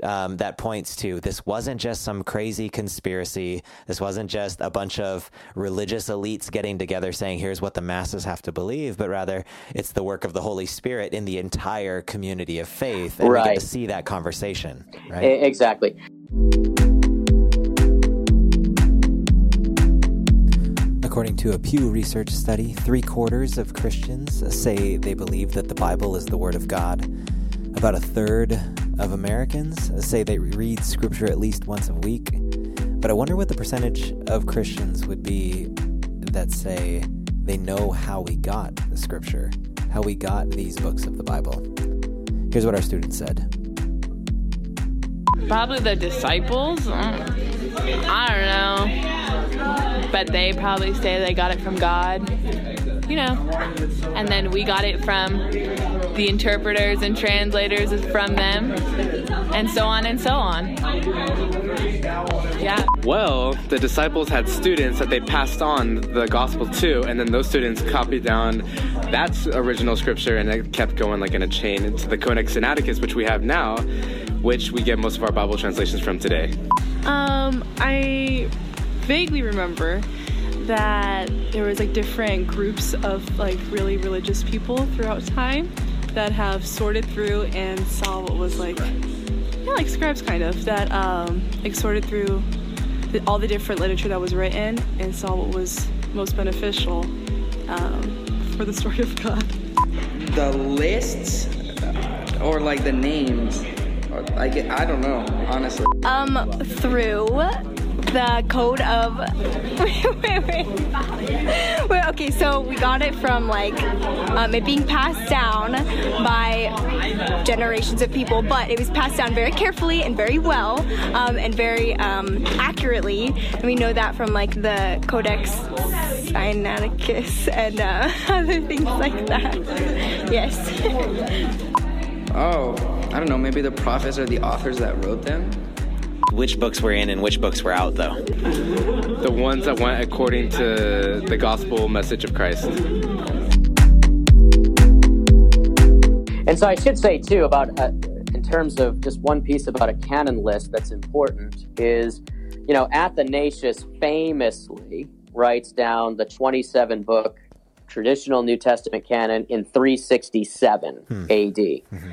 um, that points to this wasn't just some crazy conspiracy. This wasn't just a bunch of religious elites getting together saying, here's what the masses have to believe, but rather it's the work of the Holy Spirit in the entire community of faith. And right. we get to see that conversation. Right? Exactly. According to a Pew Research study, three-quarters of Christians say they believe that the Bible is the Word of God. About a third of Americans say they read Scripture at least once a week. But I wonder what the percentage of Christians would be that say they know how we got the Scripture, how we got these books of the Bible. Here's what our students said. Probably the disciples. I don't know. But they probably say they got it from God, you know, and then we got it from the interpreters and translators from them, and so on and so on. Yeah. Well, the disciples had students that they passed on the gospel to, and then those students copied down that original scripture, and it kept going like in a chain into the Codex Sinaiticus, which we have now, which we get most of our Bible translations from today. Um, I... vaguely remember that there was like different groups of like really religious people throughout time that have sorted through and saw what was like, yeah, like scribes kind of, that um, like sorted through the, all the different literature that was written and saw what was most beneficial um, for the story of God. The lists or like the names, I get, I don't know, honestly. Um, through. The code of wait, wait, wait. Wait, okay, so we got it from like um, it being passed down by generations of people, but it was passed down very carefully and very well um, and very um, accurately. And we know that from like the Codex Sinaiticus and uh, other things like that. Yes. Oh, I don't know. Maybe the prophets or the authors that wrote them. Which books were in and which books were out, though? The ones that went according to the gospel message of Christ. And so I should say, too, about uh, in terms of just one piece about a canon list that's important is, you know, Athanasius famously writes down the twenty-seven book traditional New Testament canon in three sixty-seven hmm. A D. Mm-hmm.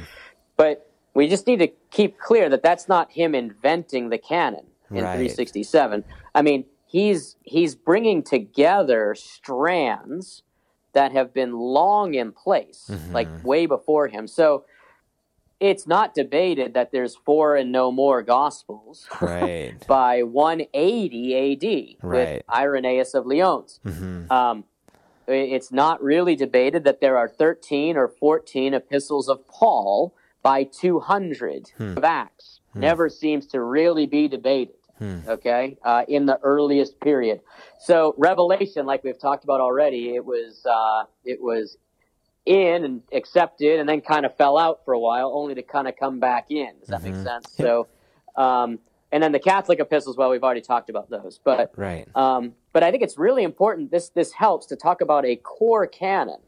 But we just need to keep clear that that's not him inventing the canon in right. three sixty-seven. I mean, he's he's bringing together strands that have been long in place, mm-hmm. like way before him. So it's not debated that there's four and no more Gospels right. by one eighty A D right. with Irenaeus of Lyons. Mm-hmm. Um, it's not really debated that there are thirteen or fourteen epistles of Paul by two hundred hmm. of Acts. Hmm. Never seems to really be debated, hmm. okay, uh, in the earliest period. So Revelation, like we've talked about already, it was uh, it was in and accepted and then kind of fell out for a while, only to kind of come back in. Does that mm-hmm. make sense? So, um, and then the Catholic epistles, well, we've already talked about those. But right. um, but I think it's really important, this, this helps to talk about a core canon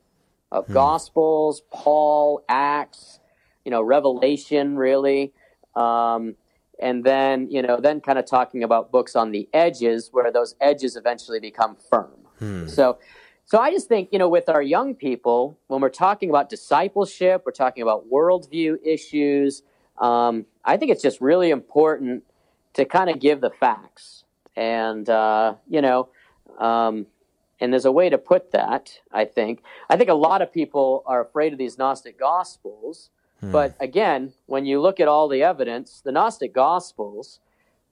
of hmm. Gospels, Paul, Acts, you know, Revelation, really. Um, and then, you know, then kind of talking about books on the edges where those edges eventually become firm. Hmm. So, so I just think, you know, with our young people, when we're talking about discipleship, we're talking about worldview issues. Um, I think it's just really important to kind of give the facts. And, uh, you know, um, and there's a way to put that, I think. I think a lot of people are afraid of these Gnostic Gospels. Hmm. But again, when you look at all the evidence, the Gnostic Gospels,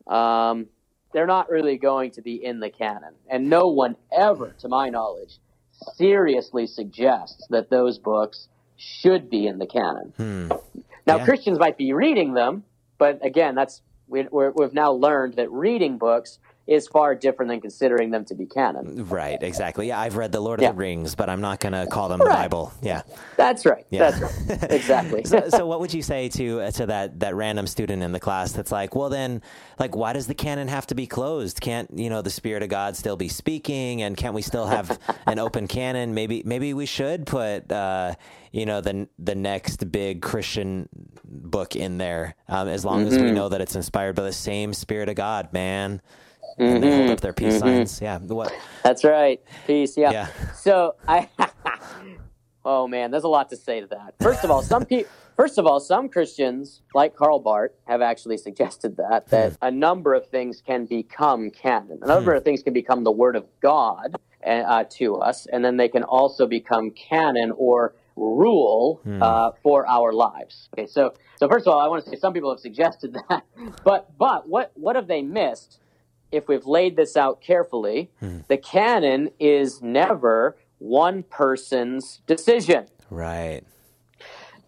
um, they're not really going to be in the canon. And no one ever, to my knowledge, seriously suggests that those books should be in the canon. Hmm. Now, yeah. Christians might be reading them, but again, that's we, we're, we've now learned that reading books is far different than considering them to be canon. Right, exactly. Yeah, I've read The Lord of yeah. the Rings, but I'm not going to call them right. the Bible. Yeah, that's right. Yeah. That's right. Exactly. so, so what would you say to to that, that random student in the class that's like, well, then, like, why does the canon have to be closed? Can't, you know, the Spirit of God still be speaking, and can't we still have an open canon? Maybe maybe we should put, uh, you know, the the next big Christian book in there, um, as long mm-hmm. as we know that it's inspired by the same Spirit of God, man. Mm-hmm. And they hold up their peace mm-hmm. signs. Yeah. What? That's right. Peace. Yeah. yeah. So I, oh man, there's a lot to say to that. First of all, some pe- first of all, some Christians like Karl Barth have actually suggested that, that mm. a number of things can become canon. A number mm. of things can become the word of God uh, to us. And then they can also become canon or rule mm. uh, for our lives. Okay. So, so first of all, I want to say some people have suggested that, but, but what, what have they missed? If we've laid this out carefully, hmm. the canon is never one person's decision. Right.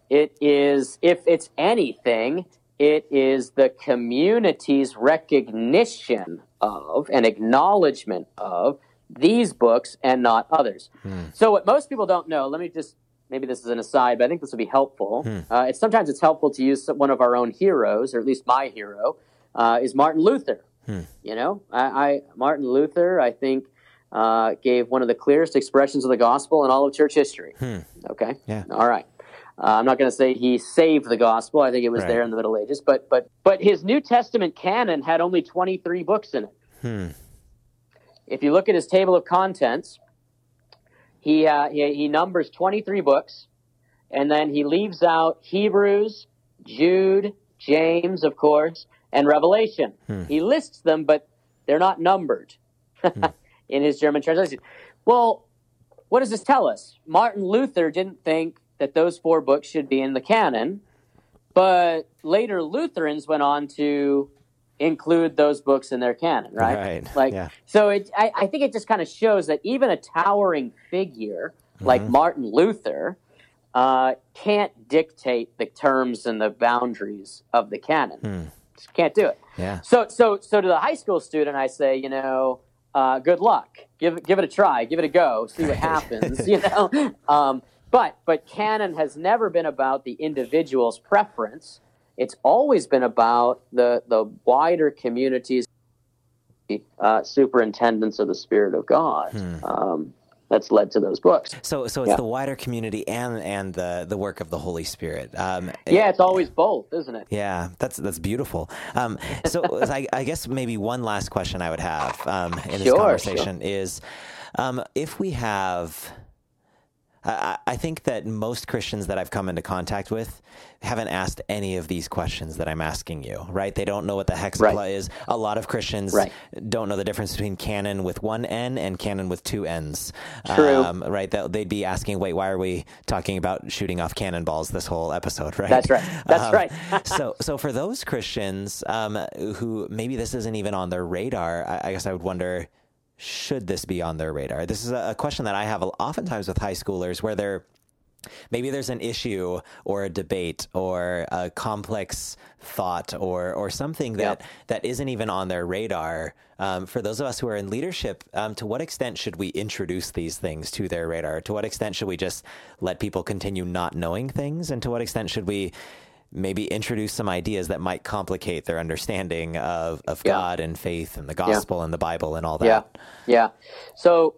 It is, if it's anything, it is the community's recognition of and acknowledgement of these books and not others. Hmm. So what most people don't know, let me just, maybe this is an aside, but I think this will be helpful. Hmm. Uh, it's, sometimes it's helpful to use one of our own heroes, or at least my hero, uh, is Martin Luther. Hmm. You know, I, I Martin Luther, I think, uh, gave one of the clearest expressions of the gospel in all of church history. Hmm. Okay. Yeah. All right. Uh, I'm not going to say he saved the gospel. I think it was right. there in the Middle Ages. But but but his New Testament canon had only twenty-three books in it. Hmm. If you look at his table of contents, he, uh, he he numbers twenty-three books, and then he leaves out Hebrews, Jude, James, of course, and Revelation. Hmm. He lists them, but they're not numbered hmm. in his German translation. Well, what does this tell us? Martin Luther didn't think that those four books should be in the canon, but later Lutherans went on to include those books in their canon, right? Right. Like, yeah. So it, I, I think it just kind of shows that even a towering figure mm-hmm. like Martin Luther uh, can't dictate the terms and the boundaries of the canon. Hmm. Just can't do it. Yeah. So, so, so to the high school student, I say, you know, uh, good luck. Give, give it a try. Give it a go. See what happens. You know. Um, but, but canon has never been about the individual's preference. It's always been about the the wider community's uh, superintendence of the Spirit of God. Hmm. Um, that's led to those books. So, so it's yeah. the wider community and and the, the work of the Holy Spirit. Um, yeah, it's always both, isn't it? Yeah, that's that's beautiful. Um, so I, I guess maybe one last question I would have um, in this sure, conversation sure. is um, if we have... I, I think that most Christians that I've come into contact with haven't asked any of these questions that I'm asking you, right? They don't know what the hexapla right. is. A lot of Christians right. don't know the difference between canon with one N and canon with two N's. True. Um, right? That they'd be asking, wait, why are we talking about shooting off cannonballs this whole episode, right? That's right. That's um, right. so, so for those Christians um, who maybe this isn't even on their radar, I, I guess I would wonder, should this be on their radar? This is a question that I have oftentimes with high schoolers where they're, maybe there's an issue or a debate or a complex thought or or something that, yep. that isn't even on their radar. Um, for those of us who are in leadership, um, to what extent should we introduce these things to their radar? To what extent should we just let people continue not knowing things? And to what extent should we maybe introduce some ideas that might complicate their understanding of, of yeah. God and faith and the gospel yeah. and the Bible and all that. Yeah, yeah. So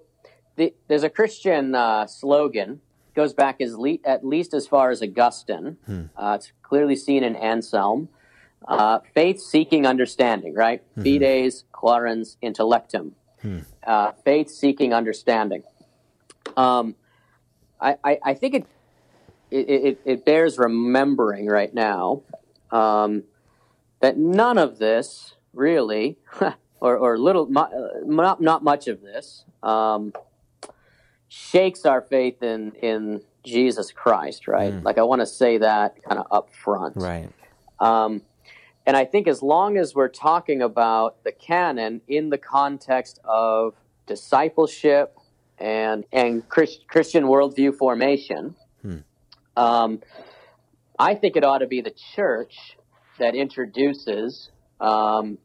the, there's a Christian uh, slogan, goes back as le- at least as far as Augustine. Hmm. Uh, it's clearly seen in Anselm. Uh, faith-seeking understanding, right? Mm-hmm. Fides clarens intellectum. Hmm. Uh, faith-seeking understanding. Um, I, I, I think it It, it, it bears remembering right now um, that none of this really, or, or little, not not much of this, um, shakes our faith in in Jesus Christ, right? Mm. Like I want to say that kind of up front, right? Um, and I think as long as we're talking about the canon in the context of discipleship and and Christ, Christian worldview formation. Mm. Um, I think it ought to be the church that introduces um,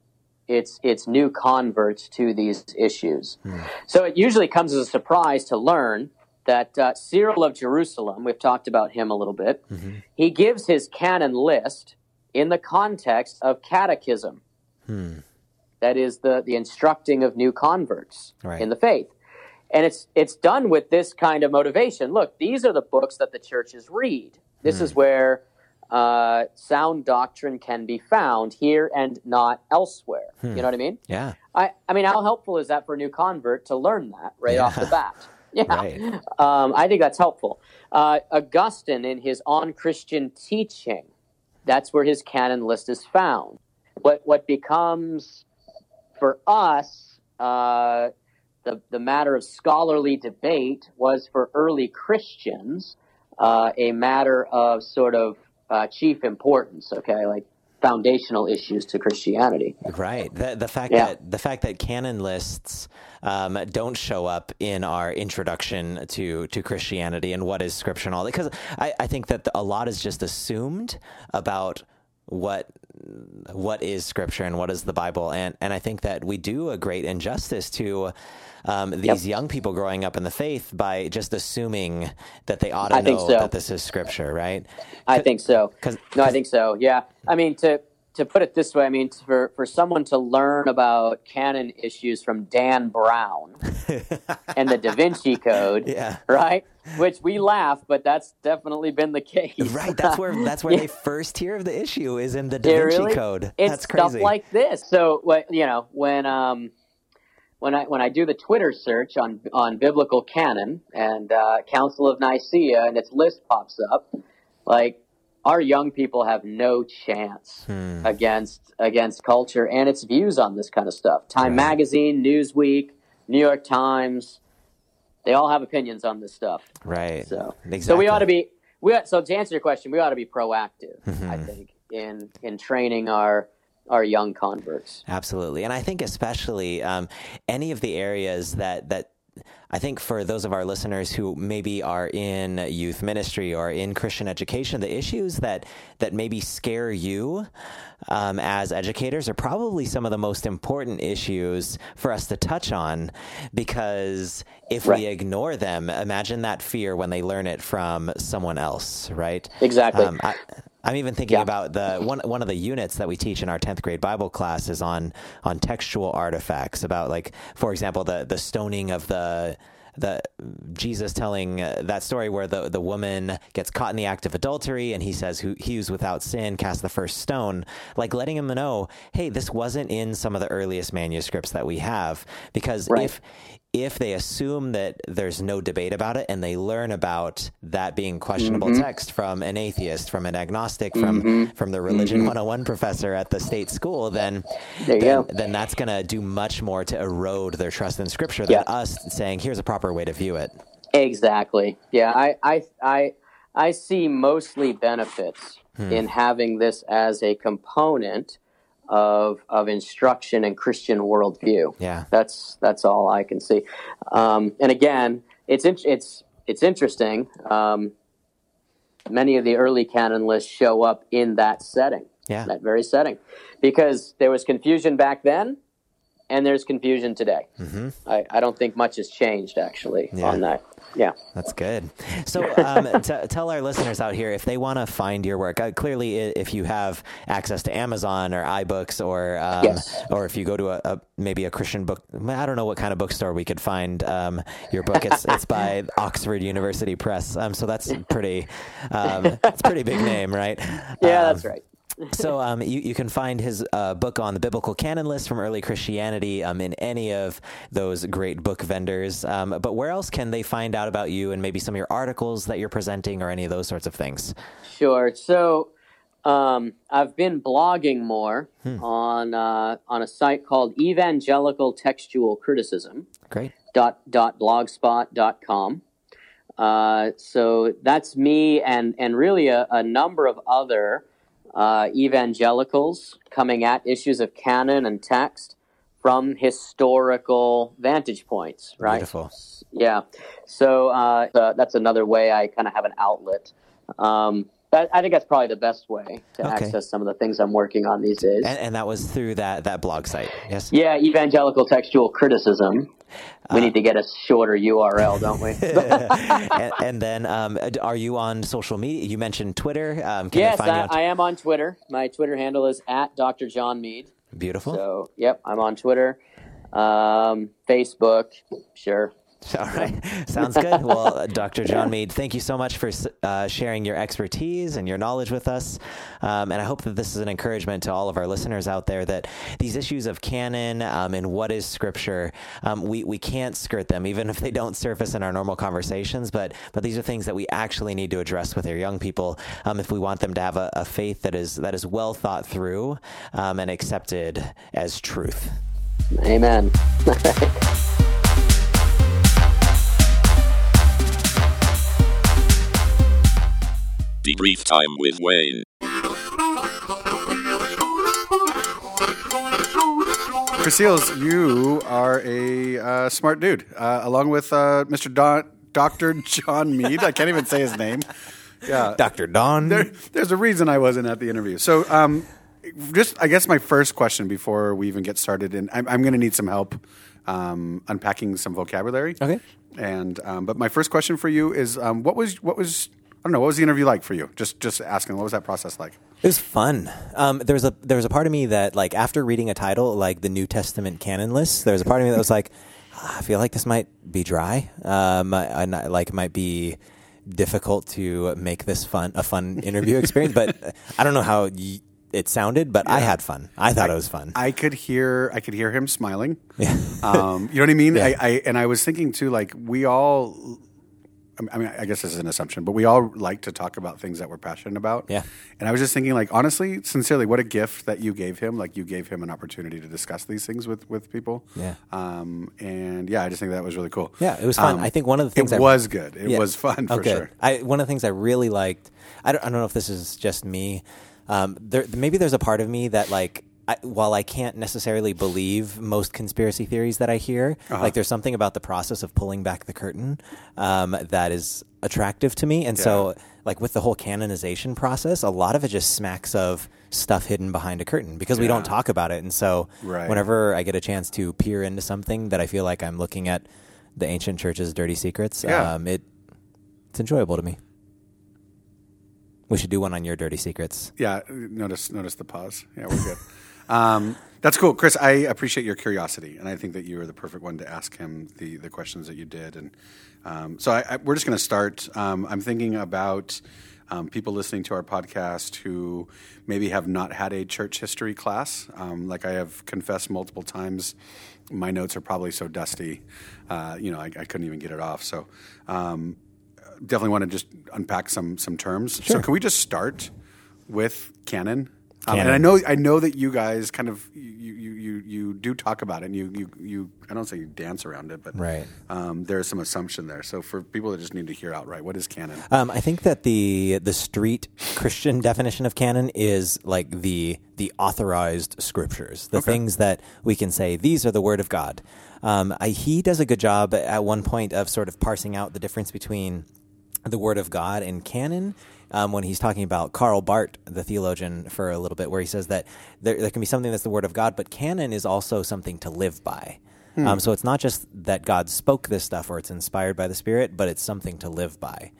its its new converts to these issues. Mm. So it usually comes as a surprise to learn that uh, Cyril of Jerusalem, we've talked about him a little bit, mm-hmm. he gives his canon list in the context of catechism. Mm. That is the, the instructing of new converts right. in the faith. And it's it's done with this kind of motivation. Look, these are the books that the churches read. This mm. is where uh, sound doctrine can be found, here and not elsewhere. Hmm. You know what I mean? Yeah. I, I mean, how helpful is that for a new convert to learn that right yeah. off the bat? Yeah. Right. Um, I think that's helpful. Uh, Augustine, in his On Christian Teaching, that's where his canon list is found. What, what becomes, for us... Uh, The, the matter of scholarly debate was for early Christians uh, a matter of sort of uh, chief importance, okay, like foundational issues to Christianity. Right. The, the fact yeah. that the fact that canon lists um, don't show up in our introduction to, to Christianity and what is Scripture and all that, because I, I think that a lot is just assumed about what what is Scripture and what is the Bible. And, and I think that we do a great injustice to um, these yep. young people growing up in the faith by just assuming that they ought to I know so. that this is Scripture, right? I think so. Cause, no, cause, I think so. Yeah. I mean, to, to put it this way, I mean, for, for someone to learn about canon issues from Dan Brown and the Da Vinci Code, yeah. right? Which we laugh, but that's definitely been the case. Right. That's where that's where yeah. they first hear of the issue is in the Da Vinci really? Code. It's that's crazy. Stuff like this. So, you know, when um, when I when I do the Twitter search on on biblical canon and uh, Council of Nicaea and its list pops up, like our young people have no chance hmm. against against culture and its views on this kind of stuff. Time right. Magazine, Newsweek, New York Times. They all have opinions on this stuff, right? So, exactly. so we ought to be. We ought, so to answer your question, we ought to be proactive. Mm-hmm. I think in in training our our young converts. Absolutely, and I think especially um, any of the areas that that. I think for those of our listeners who maybe are in youth ministry or in Christian education, the issues that that maybe scare you um, as educators are probably some of the most important issues for us to touch on, because if right. we ignore them, imagine that fear when they learn it from someone else, right? Exactly. Um, I, I'm even thinking yeah. about the one one of the units that we teach in our tenth grade Bible class is on on textual artifacts about, like, for example, the the stoning of the the Jesus telling uh, that story where the, the woman gets caught in the act of adultery and he says, who, he who's without sin cast the first stone, like letting him know, hey, this wasn't in some of the earliest manuscripts that we have, because right. if if they assume that there's no debate about it and they learn about that being questionable mm-hmm. text from an atheist, from an agnostic, from, mm-hmm. from the Religion mm-hmm. one oh one professor at the state school, then there you then, go. then that's going to do much more to erode their trust in Scripture than yeah. us saying, here's a proper way to view it. Exactly. Yeah, I I I, I see mostly benefits hmm. in having this as a component of of instruction and Christian worldview. Yeah, that's that's all I can see. Um, and again, it's in, it's it's interesting. Um, many of the early canon lists show up in that setting, yeah. that very setting, because there was confusion back then. And there's confusion today. Mm-hmm. I, I don't think much has changed, actually, yeah. on that. Yeah. That's good. So um, t- tell our listeners out here, if they want to find your work, uh, clearly if you have access to Amazon or iBooks or um, yes. or if you go to a, a maybe a Christian book, I don't know what kind of bookstore we could find um, your book. It's it's by Oxford University Press. Um, so that's pretty, um, it's a pretty big name, right? Yeah, um, that's right. So um, you, you can find his uh, book on the biblical canon list from early Christianity um, in any of those great book vendors. Um, but where else can they find out about you and maybe some of your articles that you're presenting or any of those sorts of things? Sure. So um, I've been blogging more hmm. on uh, on a site called Evangelical Textual Criticism. Great. Dot, dot blogspot dot com. Uh, so that's me and, and really a, a number of other Uh, evangelicals coming at issues of canon and text from historical vantage points, right? Beautiful. Yeah. So uh, uh, that's another way I kind of have an outlet. Um, that, I think that's probably the best way to okay. access some of the things I'm working on these days. And, and that was through that, that blog site, yes? Yeah, Evangelical Textual Criticism. We uh, need to get a shorter U R L, don't we? and, and then, um, are you on social media? You mentioned Twitter. Um, can yes, find I, you on t- I am on Twitter. My Twitter handle is at Doctor John Meade. Beautiful. So, yep, I'm on Twitter. Um, Facebook, sure. All right. Sounds good. Well, Doctor John Meade, thank you so much for uh, sharing your expertise and your knowledge with us. Um, and I hope that this is an encouragement to all of our listeners out there that these issues of canon um, and what is Scripture, um, we, we can't skirt them, even if they don't surface in our normal conversations. But but these are things that we actually need to address with our young people um, if we want them to have a, a faith that is, that is well thought through um, and accepted as truth. Amen. Debrief time with Wayne. Chris Seals, you are a uh, smart dude, uh, along with uh, Mister Don, Doctor John Meade. I can't even say his name. Yeah, Doctor Don. There, there's a reason I wasn't at the interview. So, um, just I guess my first question before we even get started, and I'm, I'm going to need some help um, unpacking some vocabulary. Okay. And um, but my first question for you is, um, what was what was I don't know. What was the interview like for you? Just, just asking. What was that process like? It was fun. Um, there was a there was a part of me that, like, after reading a title like the New Testament canon list, there was a part of me that was like, ah, I feel like this might be dry. Um, I, I, like, might be difficult to make this fun a fun interview experience. But I don't know how y- it sounded. But yeah. I had fun. I thought I, it was fun. I could hear I could hear him smiling. Yeah. um, you know what I mean? Yeah. I, I and I was thinking too, like, we all. I mean, I guess this is an assumption, but we all like to talk about things that we're passionate about. Yeah. And I was just thinking, like, honestly, sincerely, what a gift that you gave him. Like, you gave him an opportunity to discuss these things with, with people. Yeah. Um, and yeah, I just think that was really cool. Yeah, it was fun. Um, I think one of the things... It I, was good. It yeah. was fun, for okay. sure. I, one of the things I really liked, I don't, I don't know if this is just me, um, there, maybe there's a part of me that, like, I, while I can't necessarily believe most conspiracy theories that I hear, uh-huh. like there's something about the process of pulling back the curtain um, that is attractive to me. And yeah. so like with the whole canonization process, a lot of it just smacks of stuff hidden behind a curtain because yeah. we don't talk about it. And so right. whenever I get a chance to peer into something that I feel like I'm looking at the ancient church's dirty secrets, yeah. um, it it's enjoyable to me. We should do one on your dirty secrets. Yeah. Notice, notice the pause. Yeah, we're good. Um, that's cool. Chris, I appreciate your curiosity, and I think that you are the perfect one to ask him the, the questions that you did. And um, so I, I, we're just going to start. Um, I'm thinking about um, people listening to our podcast who maybe have not had a church history class. Um, like I have confessed multiple times, my notes are probably so dusty, uh, you know, I, I couldn't even get it off. So um, definitely want to just unpack some some terms. Sure. So can we just start with canon? Um, and I know, I know that you guys kind of you you, you, you do talk about it, and you, you, you I don't say you dance around it, but right. um, there's some assumption there. So for people that just need to hear outright, what is canon? Um, I think that the the street Christian definition of canon is like the the authorized scriptures, the okay. things that we can say these are the word of God. Um, I, he does a good job at one point of sort of parsing out the difference between the word of God and canon. Um, when he's talking about Karl Barth, the theologian, for a little bit, where he says that there, there can be something that's the word of God, but canon is also something to live by. Hmm. Um, so it's not just that God spoke this stuff or it's inspired by the Spirit, but it's something to live by.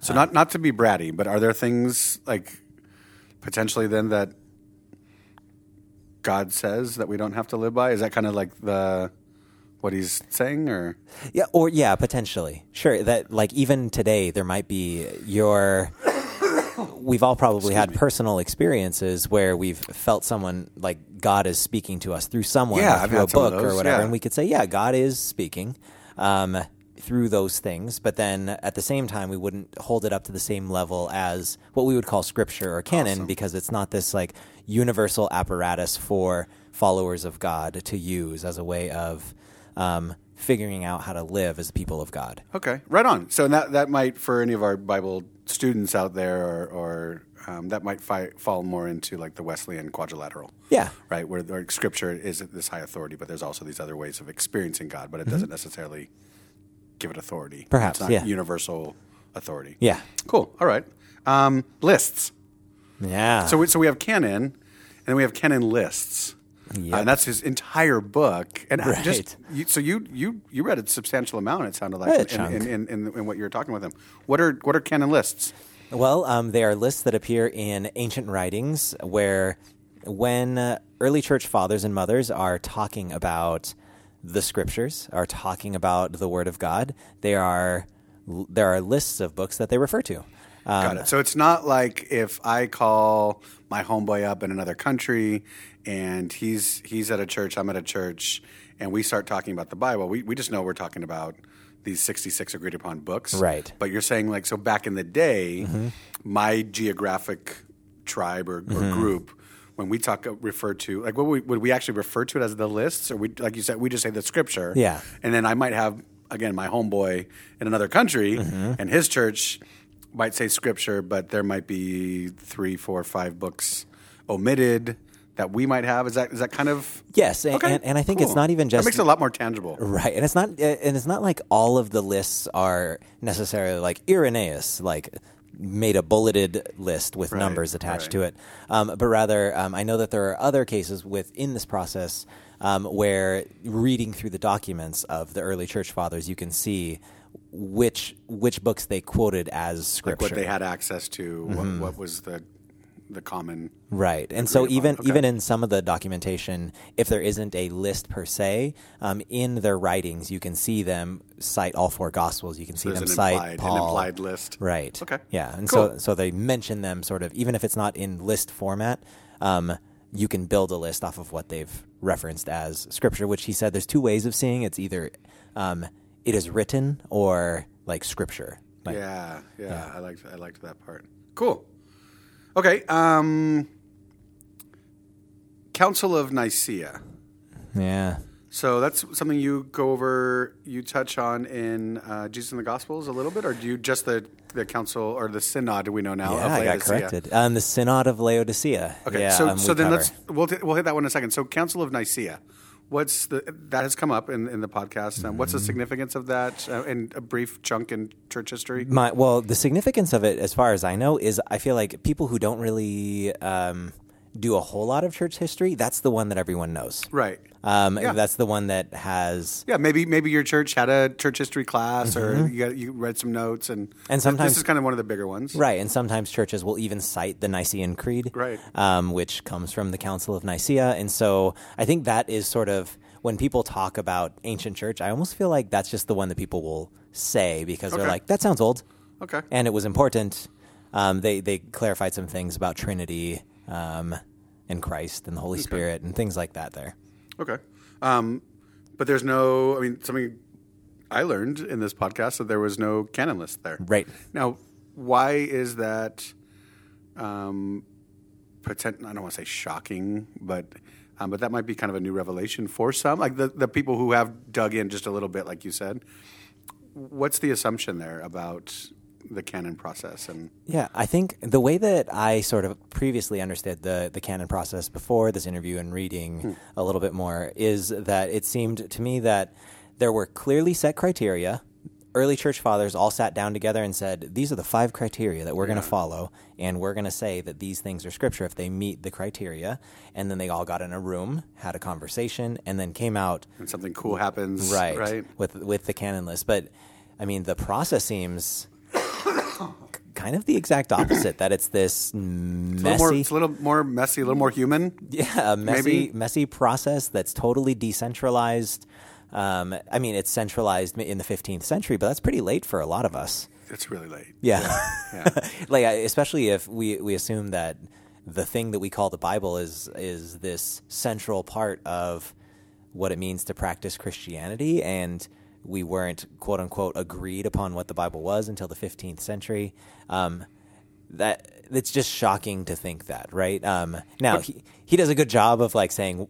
So um, not not to be bratty, but are there things like potentially then that God says that we don't have to live by? Is that kind of like the... what he's saying, or yeah, or yeah, potentially, sure. That like even today, there might be your. We've all probably Excuse had me. personal experiences where we've felt someone like God is speaking to us through someone, yeah, or through a book or whatever, yeah. and we could say, yeah, God is speaking um, through those things. But then at the same time, we wouldn't hold it up to the same level as what we would call scripture or canon, awesome. because it's not this like universal apparatus for followers of God to use as a way of. Um, figuring out how to live as people of God. Okay, right on. So that that might, for any of our Bible students out there, or, or um, that might fi- fall more into like the Wesleyan quadrilateral. Yeah. Right, where, where Scripture is this high authority, but there's also these other ways of experiencing God, but it mm-hmm. doesn't necessarily give it authority. Perhaps, it's not yeah. universal authority. Yeah. Cool, all right. Um, lists. Yeah. So we, so we have canon, and then we have canon lists. Yep. Uh, and that's his entire book. And right. just you, so you, you you read a substantial amount, it sounded like, in, in, in, in, in what you were talking with him. What are what are canon lists? Well, um, they are lists that appear in ancient writings where when uh, early church fathers and mothers are talking about the scriptures, are talking about the word of God, they are there are lists of books that they refer to. Um, Got it. So it's not like if I call my homeboy up in another country and he's he's at a church, I'm at a church, and we start talking about the Bible. We we just know we're talking about these sixty-six agreed upon books. Right. But you're saying like, so back in the day, mm-hmm. my geographic tribe or, or mm-hmm. group, when we talk, refer to, like, what would we, would we actually refer to it as the lists? Or we, like you said, we just say the scripture. Yeah. And then I might have, again, my homeboy in another country mm-hmm. and his church might say scripture, but there might be three, four, five books omitted that we might have. Is that is that kind of yes? And, okay. and, and I think cool. it's not even just that makes it a lot more tangible, right? And it's not and it's not like all of the lists are necessarily like Irenaeus like made a bulleted list with right. numbers attached right. to it, um, but rather um, I know that there are other cases within this process um, where reading through the documents of the early church fathers, you can see. Which which books they quoted as scripture? Like what they had access to? What, mm-hmm. what was the the common right? And so even okay. even in some of the documentation, if there isn't a list per se, um, in their writings you can see them cite all four Gospels. You can so see them an cite implied, Paul. An implied list, right? Okay, yeah, and cool. so so they mention them sort of even if it's not in list format. Um, you can build a list off of what they've referenced as scripture. Which he said there's two ways of seeing it's either. Um, It is written or like scripture. Like, yeah, yeah, yeah. I liked I liked that part. Cool. Okay. Um, Council of Nicaea. Yeah. So that's something you go over, you touch on in uh, Jesus and the Gospels a little bit, or do you just the, the council or the synod we know now? Yeah, of I got corrected. Um, the Synod of Laodicea. Okay, yeah, so um, so then cover. let's we'll t- we'll hit that one in a second. So Council of Nicaea. What's the that has come up in, in the podcast? Um, what's the significance of that uh, in a brief chunk in church history? My, well, the significance of it, as far as I know, is I feel like people who don't really um, do a whole lot of church history, that's the one that everyone knows, right? Um, yeah. That's the one that has yeah. Maybe maybe your church had a church history class, mm-hmm. or you got, you read some notes, and and sometimes this is kind of one of the bigger ones, right? And sometimes churches will even cite the Nicene Creed, right, um, which comes from the Council of Nicaea, and so I think that is sort of when people talk about ancient church, I almost feel like that's just the one that people will say because okay. they're like, that sounds old, okay, and it was important. um, they they clarified some things about Trinity um, and Christ and the Holy okay. Spirit and things like that there. Okay. Um, but there's no, I mean, something I learned in this podcast that there was no canon list there. Right. Now, why is that um, pretend, I don't want to say shocking, but... Um, but that might be kind of a new revelation for some, like the, the people who have dug in just a little bit, like you said. What's the assumption there about the canon process? And yeah, I think the way that I sort of previously understood the, the canon process before this interview and reading hmm. a little bit more is that it seemed to me that there were clearly set criteria. Early church fathers all sat down together and said, these are the five criteria that we're yeah. going to follow, and we're going to say that these things are scripture if they meet the criteria. And then they all got in a room, had a conversation, and then came out. And something cool happens, right? right? With with the canon list. But, I mean, the process seems kind of the exact opposite, that it's this messy... It's a, more, it's a little more messy, a little more human. Yeah, a messy, maybe? messy process that's totally decentralized. Um, I mean, it's centralized in the fifteenth century, but that's pretty late for a lot of us. It's really late. Yeah. yeah. yeah. Like, especially if we, we assume that the thing that we call the Bible is, is this central part of what it means to practice Christianity, and we weren't, quote unquote, agreed upon what the Bible was until the fifteenth century. Um, that it's just shocking to think that, right? Um, now, but, he, he does a good job of, like, saying...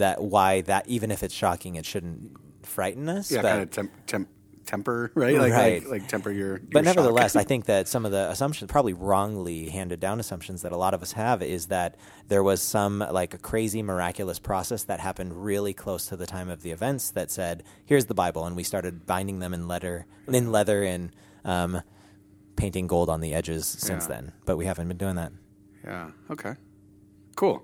that why that even if it's shocking, it shouldn't frighten us. Yeah, but, kind of temp, temp, temper, right? Like, right. Like, like temper your. your but nevertheless, shock. I think that some of the assumptions, probably wrongly handed down assumptions that a lot of us have, is that there was some like a crazy miraculous process that happened really close to the time of the events that said, "Here's the Bible," and we started binding them in leather, in leather, and um, painting gold on the edges since yeah. then. But we haven't been doing that. Yeah. Okay. Cool.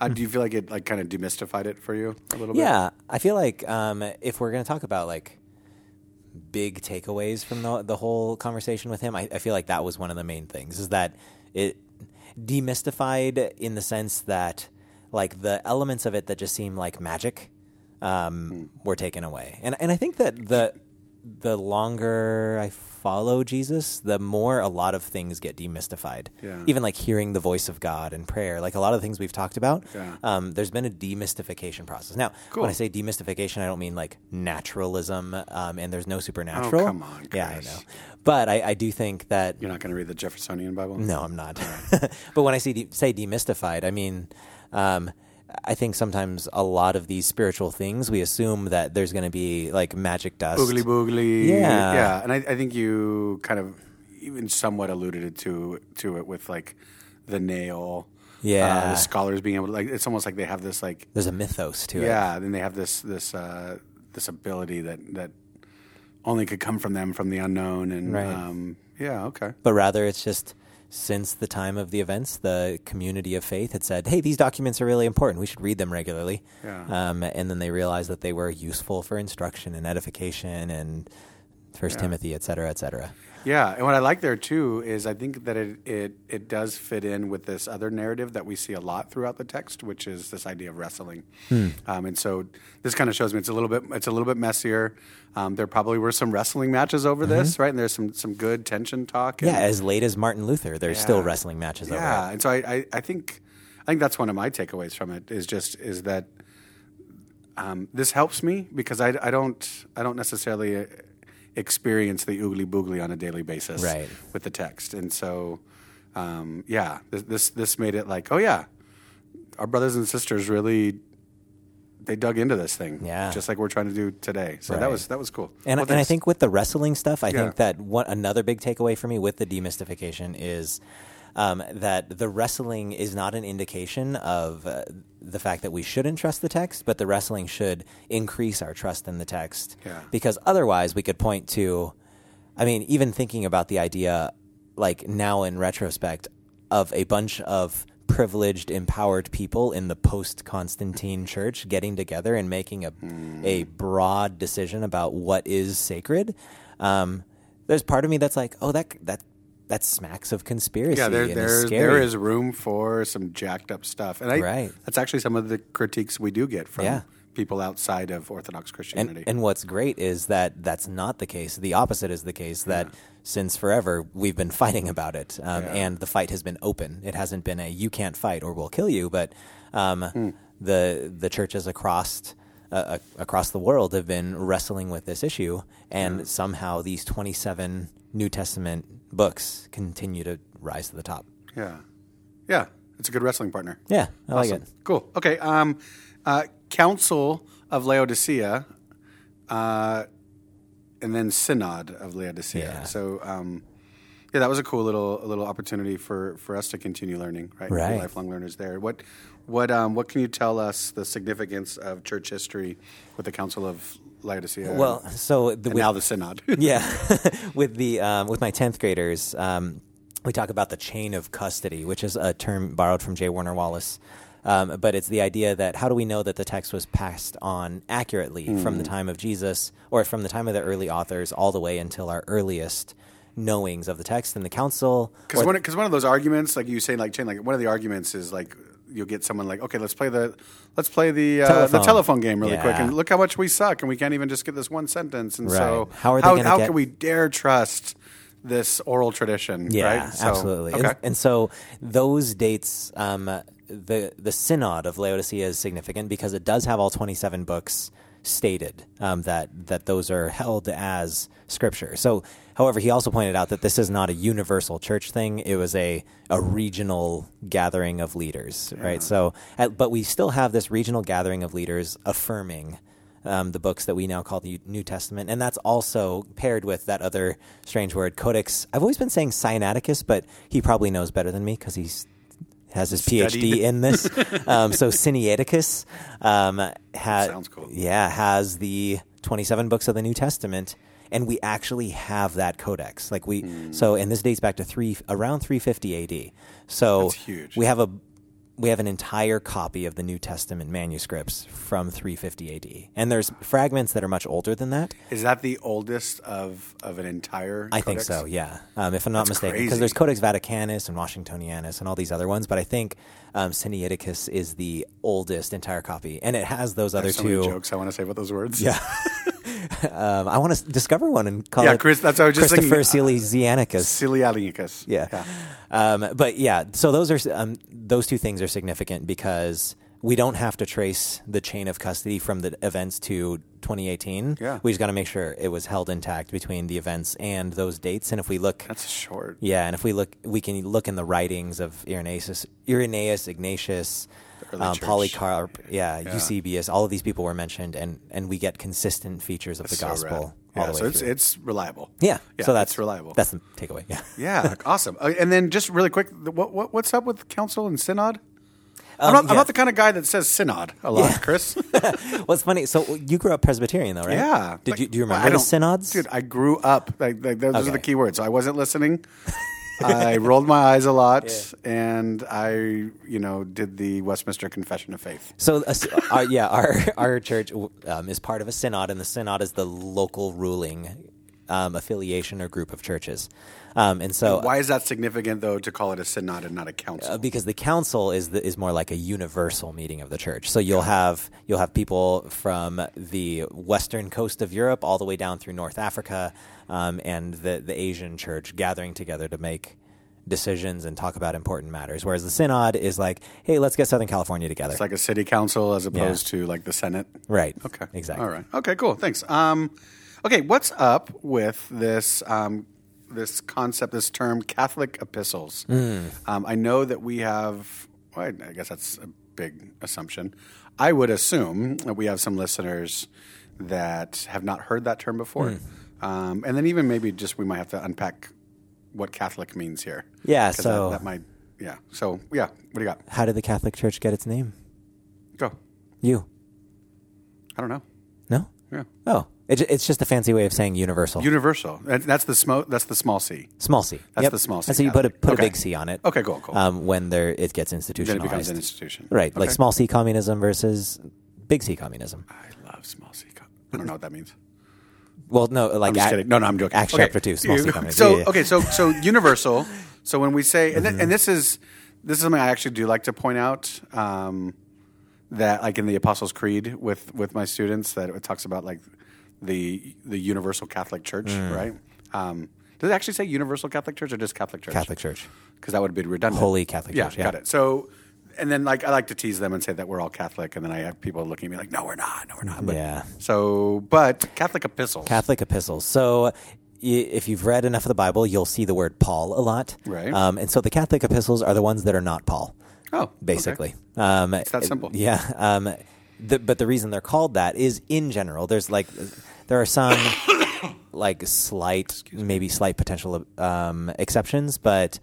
Uh, do you feel like it like kind of demystified it for you a little bit? Yeah, I feel like um, if we're going to talk about like big takeaways from the the whole conversation with him, I, I feel like that was one of the main things, is that it demystified in the sense that like the elements of it that just seem like magic um, mm. were taken away. And and I think that the the longer I follow Jesus, the more a lot of things get demystified. Yeah. Even like hearing the voice of God and prayer, like a lot of the things we've talked about, yeah. um, there's been a demystification process. Now, cool. when I say demystification, I don't mean like naturalism um, and there's no supernatural. Oh, come on, Chris. Yeah, I know. But I, I do think that... You're not going to read the Jeffersonian Bible? No, I'm not. Right. But when I say, de- say demystified, I mean... Um, I think sometimes a lot of these spiritual things, we assume that there's going to be like magic dust. Boogly boogly. Yeah. Yeah. And I, I think you kind of even somewhat alluded to to it with like the nail. Yeah. Uh, the scholars being able to like, it's almost like they have this like. There's a mythos to yeah, it. Yeah. And they have this, this, uh, this ability that, that only could come from them from the unknown. And right. um, yeah. Okay. But rather it's just. Since the time of the events, the community of faith had said, hey, these documents are really important. We should read them regularly. Yeah. Um, and then they realized that they were useful for instruction and edification and First yeah. Timothy, et cetera, et cetera. Yeah. And what I like there, too, is I think that it, it, it does fit in with this other narrative that we see a lot throughout the text, which is this idea of wrestling. Hmm. Um, and so this kind of shows me it's a little bit it's a little bit messier. Um, there probably were some wrestling matches over mm-hmm. this, right? And there's some, some good tension talk. And, yeah, as late as Martin Luther, there's yeah. still wrestling matches yeah. over it. Yeah, and so I, I, I think I think that's one of my takeaways from it is just is that um, this helps me because I, I don't I don't necessarily experience the oogly boogly on a daily basis right. with the text, and so um, yeah, this, this this made it like oh yeah, our brothers and sisters really. They dug into this thing, yeah. just like we're trying to do today. So right. that was that was cool. And, well, and I think with the wrestling stuff, I yeah. think that one, another big takeaway for me with the demystification is um, that the wrestling is not an indication of uh, the fact that we shouldn't trust the text, but the wrestling should increase our trust in the text. Yeah. Because otherwise we could point to, I mean, even thinking about the idea, like now in retrospect, of a bunch of privileged, empowered people in the post-Constantine church getting together and making a mm. a broad decision about what is sacred. Um, there's part of me that's like, oh, that that that smacks of conspiracy. Yeah, there there there is room for some jacked up stuff, and I, right. that's actually some of the critiques we do get from yeah. people outside of Orthodox Christianity. And, and what's great is that that's not the case. The opposite is the case, that yeah. since forever we've been fighting about it, um, yeah. and the fight has been open. It hasn't been a you can't fight or we'll kill you, but um, mm. the the churches across uh, across the world have been wrestling with this issue, and yeah. somehow these twenty-seven New Testament books continue to rise to the top. Yeah. Yeah. It's a good wrestling partner. Yeah, I awesome. like it. Cool. Okay. Um, uh, Council of Laodicea, uh, and then Synod of Laodicea. Yeah. So, um, yeah, that was a cool little a little opportunity for, for us to continue learning, right? Right. We're lifelong learners there. What what um, what can you tell us the significance of church history with the Council of Laodicea? Well, so the, and with, now the Synod. yeah, with the um, with my tenth graders. Um, We talk about the chain of custody, which is a term borrowed from J. Warner Wallace, um, but it's the idea that how do we know that the text was passed on accurately mm. from the time of Jesus or from the time of the early authors all the way until our earliest knowings of the text in the council? Because one, one of those arguments, like you say, like chain, like one of the arguments is like you'll get someone like, okay, let's play the let's play the uh, telephone. the telephone game really yeah. quick, and look how much we suck, and we can't even just get this one sentence, and right. so how are they how, how get- can we dare trust this oral tradition, yeah, right? So, absolutely. Okay. And, and so those dates, um, the the Synod of Laodicea is significant because it does have all twenty-seven books stated um, that that those are held as scripture. So, however, he also pointed out that this is not a universal church thing. It was a a regional gathering of leaders, yeah. right? So, at, but we still have this regional gathering of leaders affirming Um, the books that we now call the New Testament, and that's also paired with that other strange word, Codex. I've always been saying Sinaiticus, but he probably knows better than me because he has his Studied. PhD in this. um, so Sinaiticus um, ha- sounds cool. Yeah, has the twenty-seven books of the New Testament, and we actually have that codex. Like we, mm. so, and this dates back to three around three fifty A D. So that's huge. We have a. We have an entire copy of the New Testament manuscripts from three fifty A D, and there's fragments that are much older than that. Is that the oldest of, of an entire? I codex? think so. Yeah, um, if I'm not That's mistaken, because there's Codex Vaticanus and Washingtonianus and all these other ones, but I think um, Sinaiticus is the oldest entire copy, and it has those other so two many jokes. I want to say about those words. Yeah. Um, I want to discover one and call yeah, it Chris, that's what I was just Christopher Seals uh, Seals. Yeah. yeah. Um, but yeah, so those are um, those two things are significant because we don't have to trace the chain of custody from the events to twenty eighteen. Yeah. We just got to make sure it was held intact between the events and those dates. And if we look... That's short. Yeah, and if we look, we can look in the writings of Irenaeus, Irenaeus Ignatius... Um, Polycarp, yeah, yeah, Eusebius, all of these people were mentioned, and, and we get consistent features of that's the gospel. So all yeah, the way so it's through. It's reliable. Yeah, yeah, so that's reliable. That's the takeaway. Yeah, yeah, awesome. Uh, and then just really quick, what, what what's up with council and synod? Um, I'm, not, yeah. I'm not the kind of guy that says synod a lot, yeah. Chris. Well, it's funny. So you grew up Presbyterian, though, right? Yeah. Did like, you do you remember the synods? Dude, I grew up. Like, like those okay. are the key words. So I wasn't listening. I rolled my eyes a lot, yeah. and I, you know, did the Westminster Confession of Faith. So, uh, our, yeah, our our church um, is part of a synod, and the synod is the local ruling um, affiliation or group of churches. Um, and so, and why is that significant though to call it a synod and not a council? Uh, because the council is the, is more like a universal meeting of the church. So you'll have you'll have people from the western coast of Europe all the way down through North Africa. Um, and the, the Asian church gathering together to make decisions and talk about important matters. Whereas the synod is like, hey, let's get Southern California together. It's like a city council as opposed yeah. to like the Senate. Right. Okay. Exactly. All right. Okay, cool. Thanks. Um, okay, what's up with this um, this concept, this term, Catholic epistles? Mm. Um, I know that we have, well, I guess that's a big assumption. I would assume that we have some listeners that have not heard that term before. Mm. Um, and then even maybe just we might have to unpack what Catholic means here. Yeah, so... That, that might, yeah. So, yeah, what do you got? How did the Catholic Church get its name? Go. You. I don't know. No? Yeah. Oh, it, it's just a fancy way of saying universal. Universal. That's the, sm- that's the small c. Small c. That's yep. the small c. And so you put, a, put okay. a big C on it. Okay, cool, cool. Um, when there, it gets institutionalized. Then it becomes an institution. Right, okay. Like small c communism versus big C communism. I love small c. Com- I don't know what that means. Well, no, like I'm just act, no, no, I'm joking. Acts okay. chapter two, small C communism. So, yeah, yeah. okay, so so universal. So when we say, and, th- mm-hmm. and this is this is something I actually do like to point out. Um, that, like in the Apostles' Creed with, with my students, that it talks about like the the universal Catholic Church, mm. right? Um, does it actually say universal Catholic Church or just Catholic Church? Catholic Church, because that would be redundant. Holy Catholic yeah, Church. Yeah, got it. So, and then like I like to tease them and say that we're all Catholic, and then I have people looking at me like, no, we're not, no, we're not. But, yeah. So, but Catholic epistles. Catholic epistles. So. If you've read enough of the Bible, you'll see the word Paul a lot. Right. Um, and so the Catholic epistles are the ones that are not Paul. Oh, basically. Okay. Um, it's that simple. Yeah. Um, the, but the reason they're called that is in general, there's like, there are some like slight, maybe slight potential um, exceptions, but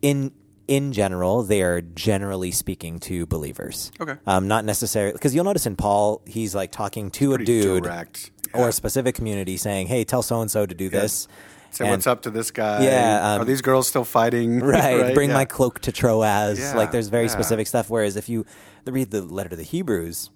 in in general, they are generally speaking to believers. Okay. Um, not necessarily, because you'll notice in Paul, he's like talking to it's a dude. Direct. Or a specific community saying, hey, tell so-and-so to do yeah. this. Say and, what's up to this guy. Yeah, um, are these girls still fighting? Right. right? Bring yeah. my cloak to Troas. Yeah, like there's very yeah. specific stuff. Whereas if you read the letter to the Hebrews,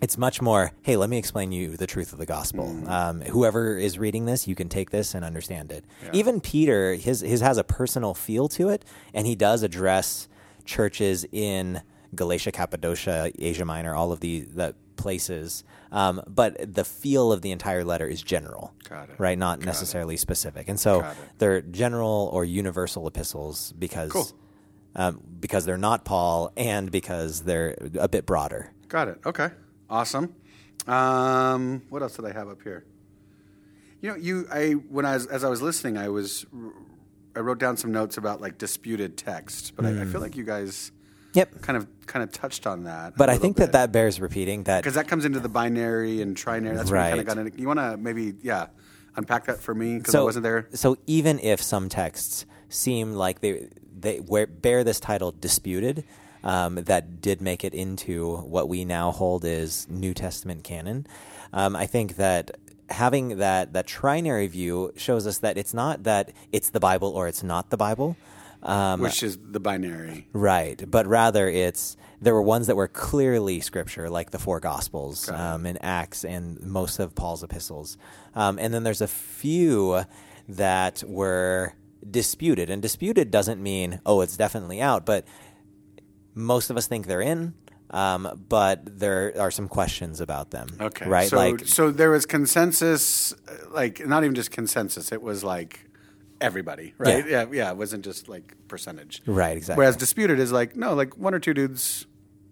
it's much more, hey, let me explain you the truth of the gospel. Mm. Um, whoever is reading this, you can take this and understand it. Yeah. Even Peter, his, his has a personal feel to it. And he does address churches in Galatia, Cappadocia, Asia Minor, all of the, the places. Um, but the feel of the entire letter is general, Got it. right? Not Got necessarily it. specific. And so they're general or universal epistles because cool. um, because they're not Paul and because they're a bit broader. Got it. Okay. Awesome. Um, what else did I have up here? You know, you I when I was as I was listening, I was I wrote down some notes about like disputed text, but mm. I, I feel like you guys. Yep. Kind of kind of touched on that. But I think bit. that that bears repeating. That Because that comes into the binary and trinary. That's right. Where we kind of got into. You want to maybe, yeah, unpack that for me because so, I wasn't there? So even if some texts seem like they, they wear, bear this title disputed, um, that did make it into what we now hold as New Testament canon, um, I think that having that, that trinary view shows us that it's not that it's the Bible or it's not the Bible. Um, Which is the binary. Right. But rather it's, there were ones that were clearly scripture, like the four Gospels um, and Acts and most of Paul's epistles. Um, and then there's a few that were disputed. And disputed doesn't mean, oh, it's definitely out, but most of us think they're in. Um, but there are some questions about them. Okay. Right? So, like, so there was consensus, like not even just consensus, it was like... Everybody, right? Yeah. yeah, yeah. It wasn't just like percentage. Right, exactly. Whereas disputed is like, no, like one or two dudes,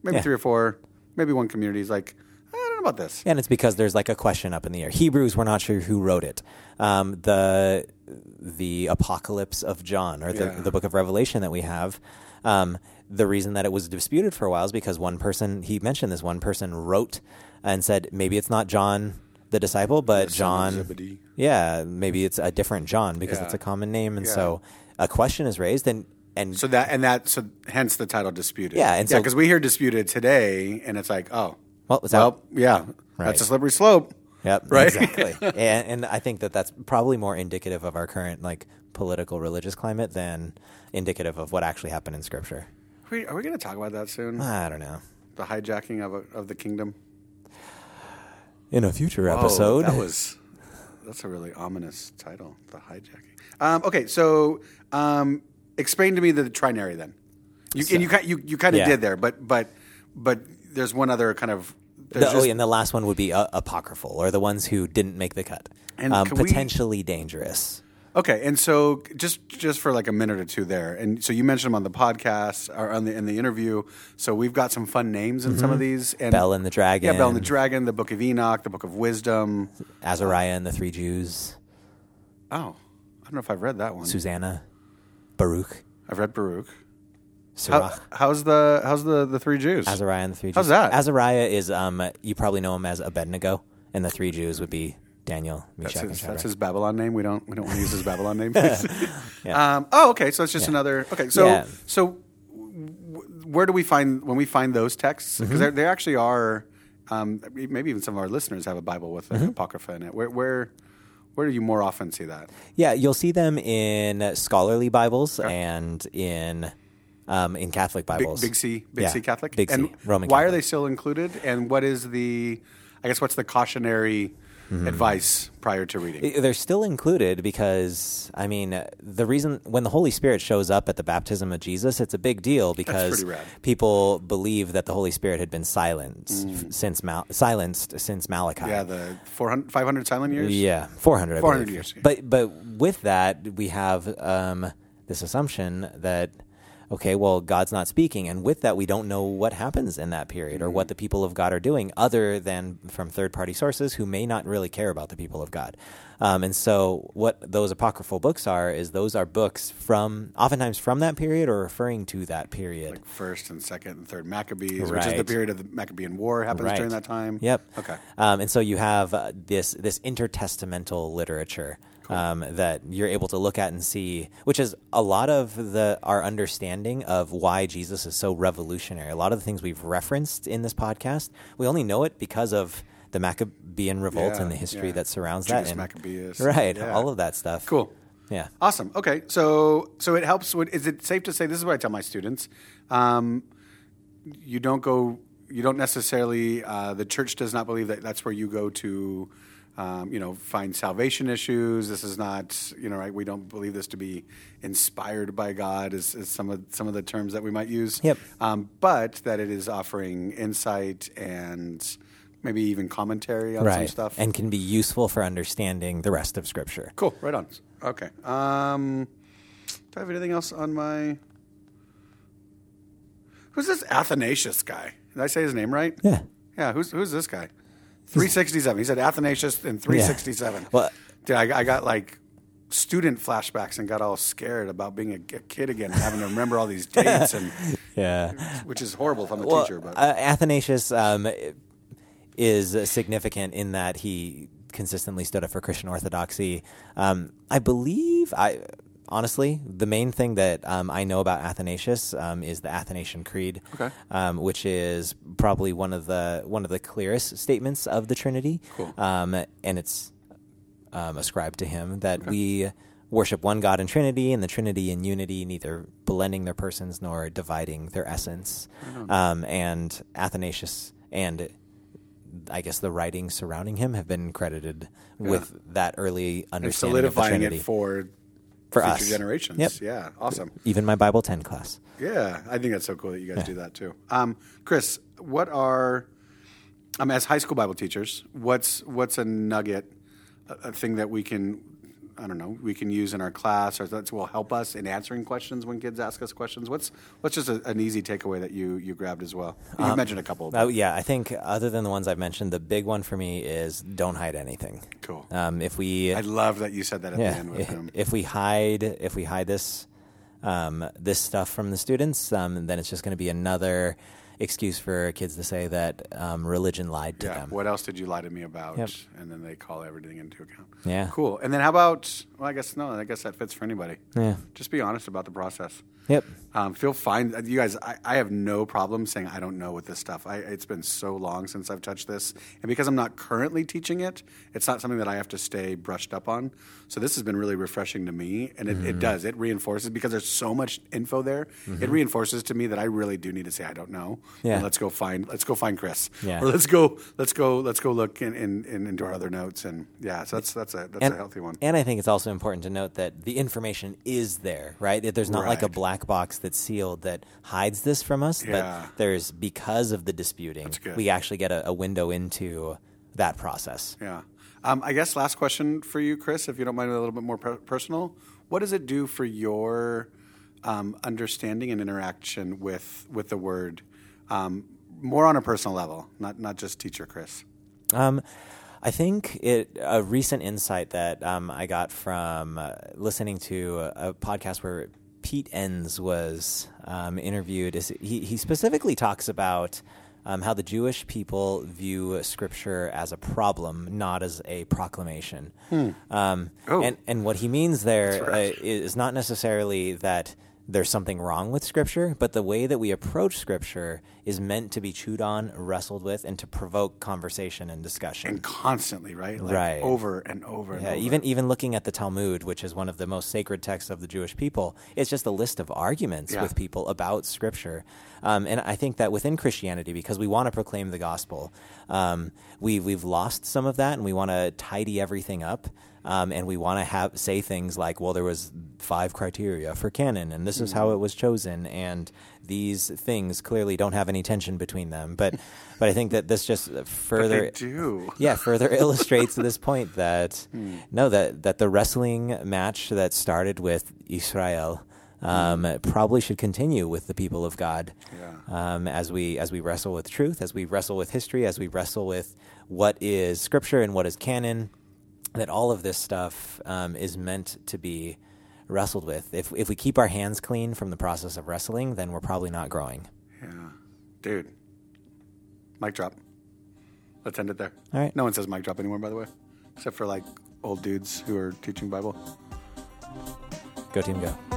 maybe yeah. three or four, maybe one community is like, I don't know about this. And it's because there's like a question up in the air. Hebrews, we're not sure who wrote it. Um, the the Apocalypse of John or the, yeah. the book of Revelation that we have, um, the reason that it was disputed for a while is because one person, he mentioned this, one person wrote and said, maybe it's not John the disciple, but the John... Yeah, maybe it's a different John because yeah. it's a common name, and yeah. so a question is raised, and, and so that and that so hence the title disputed. Yeah, and yeah, because so, we hear disputed today, and it's like, oh, well, was that, well yeah, right. that's a slippery slope. Yep, right, exactly. and, and I think that that's probably more indicative of our current like political religious climate than indicative of what actually happened in Scripture. Are we, are we going to talk about that soon? I don't know. The hijacking of a, of the kingdom in a future episode. Oh, that was. That's a really ominous title, the hijacking. Um, okay, so um, explain to me the trinary then. You, so, and you you, you kind of yeah. did there, but but but there's one other kind of. The, just, oh, yeah, and the last one would be uh, apocryphal, or the ones who didn't make the cut, and um, potentially we, dangerous. Okay, and so just just for like a minute or two there, and so you mentioned them on the podcast or on the in the interview. So we've got some fun names in mm-hmm. some of these. And Bel and the Dragon, yeah, Bel and the Dragon, the Book of Enoch, the Book of Wisdom, Azariah and the Three Jews. Oh, I don't know if I've read that one. Susanna, Baruch. I've read Baruch. Sirach. How, how's the how's the, the Three Jews? Azariah and the Three Jews. How's that? Azariah is um you probably know him as Abednego, and the Three Jews would be. Daniel, Meshach, that's, his, that's his Babylon name. We don't we don't want to use his Babylon name. yeah. um, oh, okay. So it's just yeah. another. Okay, so yeah. so w- where do we find when we find those texts? Because mm-hmm. there, there actually are. Um, maybe even some of our listeners have a Bible with an mm-hmm. apocrypha in it. Where where where do you more often see that? Yeah, you'll see them in scholarly Bibles okay. and in. Um, in Catholic Bibles, Big, big C, Big yeah. C Catholic, Big C, and Roman. Why Catholic. Are they still included? And what is the? I guess what's the cautionary? mm-hmm. advice prior to reading. They're still included because, I mean, the reason when the Holy Spirit shows up at the baptism of Jesus, it's a big deal because people believe that the Holy Spirit had been silenced mm. since Mal- silenced since Malachi. Yeah, the four hundred, five hundred silent years? Yeah, four hundred, I four hundred believe. Years. Yeah. But, but with that, we have um, this assumption that... okay, well, God's not speaking. And with that, we don't know what happens in that period or what the people of God are doing other than from third-party sources who may not really care about the people of God. Um, and so what those apocryphal books are is those are books from, oftentimes from that period or referring to that period. Like first and second and third Maccabees, right. which is the period of the Maccabean War happens right. during that time. Yep. Okay. Um, and so you have uh, this this intertestamental literature. Um, that you're able to look at and see, which is a lot of the our understanding of why Jesus is so revolutionary. A lot of the things we've referenced in this podcast, we only know it because of the Maccabean revolt yeah, and the history yeah. that surrounds Judas that. And, Maccabeus. Right, yeah. all of that stuff. Cool. Yeah. Awesome. Okay, so so it helps. With, is it safe to say, this is what I tell my students, um, you don't go, you don't necessarily, uh, the church does not believe that that's where you go to... Um, you know, find salvation issues. This is not, you know, right. We don't believe this to be inspired by God, is, is some of some of the terms that we might use. Yep. Um, but that it is offering insight and maybe even commentary on right. some stuff, and can be useful for understanding the rest of Scripture. Cool. Right on. Okay. Um, do I have anything else on my? Who's this Athanasius guy? Did I say his name right? Yeah. Yeah. Who's who's this guy? three sixty-seven. He said Athanasius in three sixty-seven. Yeah. Well, dude, I, I got like student flashbacks and got all scared about being a, a kid again and having to remember all these dates. And yeah, which is horrible if I'm a well, teacher. But uh, Athanasius um, is significant in that he consistently stood up for Christian orthodoxy. Um, I believe I. Honestly, the main thing that um, I know about Athanasius um, is the Athanasian Creed, okay. um, which is probably one of the one of the clearest statements of the Trinity, cool. um, and it's um, ascribed to him that okay. we worship one God in Trinity, and the Trinity in unity, neither blending their persons nor dividing their essence. Mm-hmm. Um, and Athanasius and I guess the writings surrounding him have been credited yeah. with that early understanding and solidifying of the Trinity. It for. For future us. Generations. Yep. Yeah. Awesome. Even my Bible ten class. Yeah. I think that's so cool that you guys yeah. do that too. Um, Chris, what are, um, as high school Bible teachers, what's what's a nugget, a, a thing that we can, I don't know, we can use in our class or that will help us in answering questions when kids ask us questions? What's what's just a, an easy takeaway that you, you grabbed as well? You um, mentioned a couple. Oh, yeah. I think other than the ones I've mentioned, the big one for me is don't hide anything. Cool. Um, if we, I love that you said that at yeah, the end with him. If we hide, if we hide this, um, this stuff from the students, um, then it's just going to be another excuse for kids to say that um, religion lied to yeah. them. What else did you lie to me about? Yep. And then they call everything into account. Yeah. Cool. And then how about, well, I guess, no, I guess that fits for anybody. Yeah. Just be honest about the process. Yep. Um, feel fine. You guys, I, I have no problem saying I don't know with this stuff. I, it's been so long since I've touched this. And because I'm not currently teaching it, it's not something that I have to stay brushed up on. So this has been really refreshing to me. And it, mm-hmm. it does. It reinforces, because there's so much info there, mm-hmm. it reinforces to me that I really do need to say I don't know. Yeah. And let's go find let's go find Chris. Yeah. Or let's go let's go let's go look in, in, in into our other notes. And yeah, so that's that's a that's and, a healthy one. And I think it's also important to note that the information is there, right? That there's not right. like a black box that's sealed that hides this from us, yeah. but there's, because of the disputing, we actually get a, a window into that process. Yeah. Um, I guess last question for you, Chris, if you don't mind, a little bit more per- personal. What does it do for your um, understanding and interaction with with the Word? Um, more on a personal level, not not just teacher Chris. Um, I think it a recent insight that um, I got from uh, listening to a, a podcast where Pete Enns was um, interviewed. Is he, he specifically talks about um, how the Jewish people view Scripture as a problem, not as a proclamation. Hmm. Um, oh. and, and what he means there uh, is not necessarily that there's something wrong with Scripture, but the way that we approach Scripture is meant to be chewed on, wrestled with, and to provoke conversation and discussion. And constantly, right? Like right. Over and over and yeah, over. Even, even looking at the Talmud, which is one of the most sacred texts of the Jewish people, it's just a list of arguments yeah. with people about Scripture. Um, and I think that within Christianity, because we want to proclaim the gospel, um, we, we've lost some of that, and we want to tidy everything up. Um, and we want to have say things like, well, there was five criteria for canon, and this is how it was chosen, and these things clearly don't have any tension between them. But but I think that this just further but they do. Yeah, further illustrates this point that, hmm. no, that, that the wrestling match that started with Israel um, hmm. probably should continue with the people of God yeah. um, as we as we wrestle with truth, as we wrestle with history, as we wrestle with what is Scripture and what is canon. That all of this stuff um, is meant to be wrestled with. If if we keep our hands clean from the process of wrestling, then we're probably not growing. Yeah. Dude. Mic drop. Let's end it there. All right. No one says mic drop anymore, by the way, except for like old dudes who are teaching Bible. Go team, go.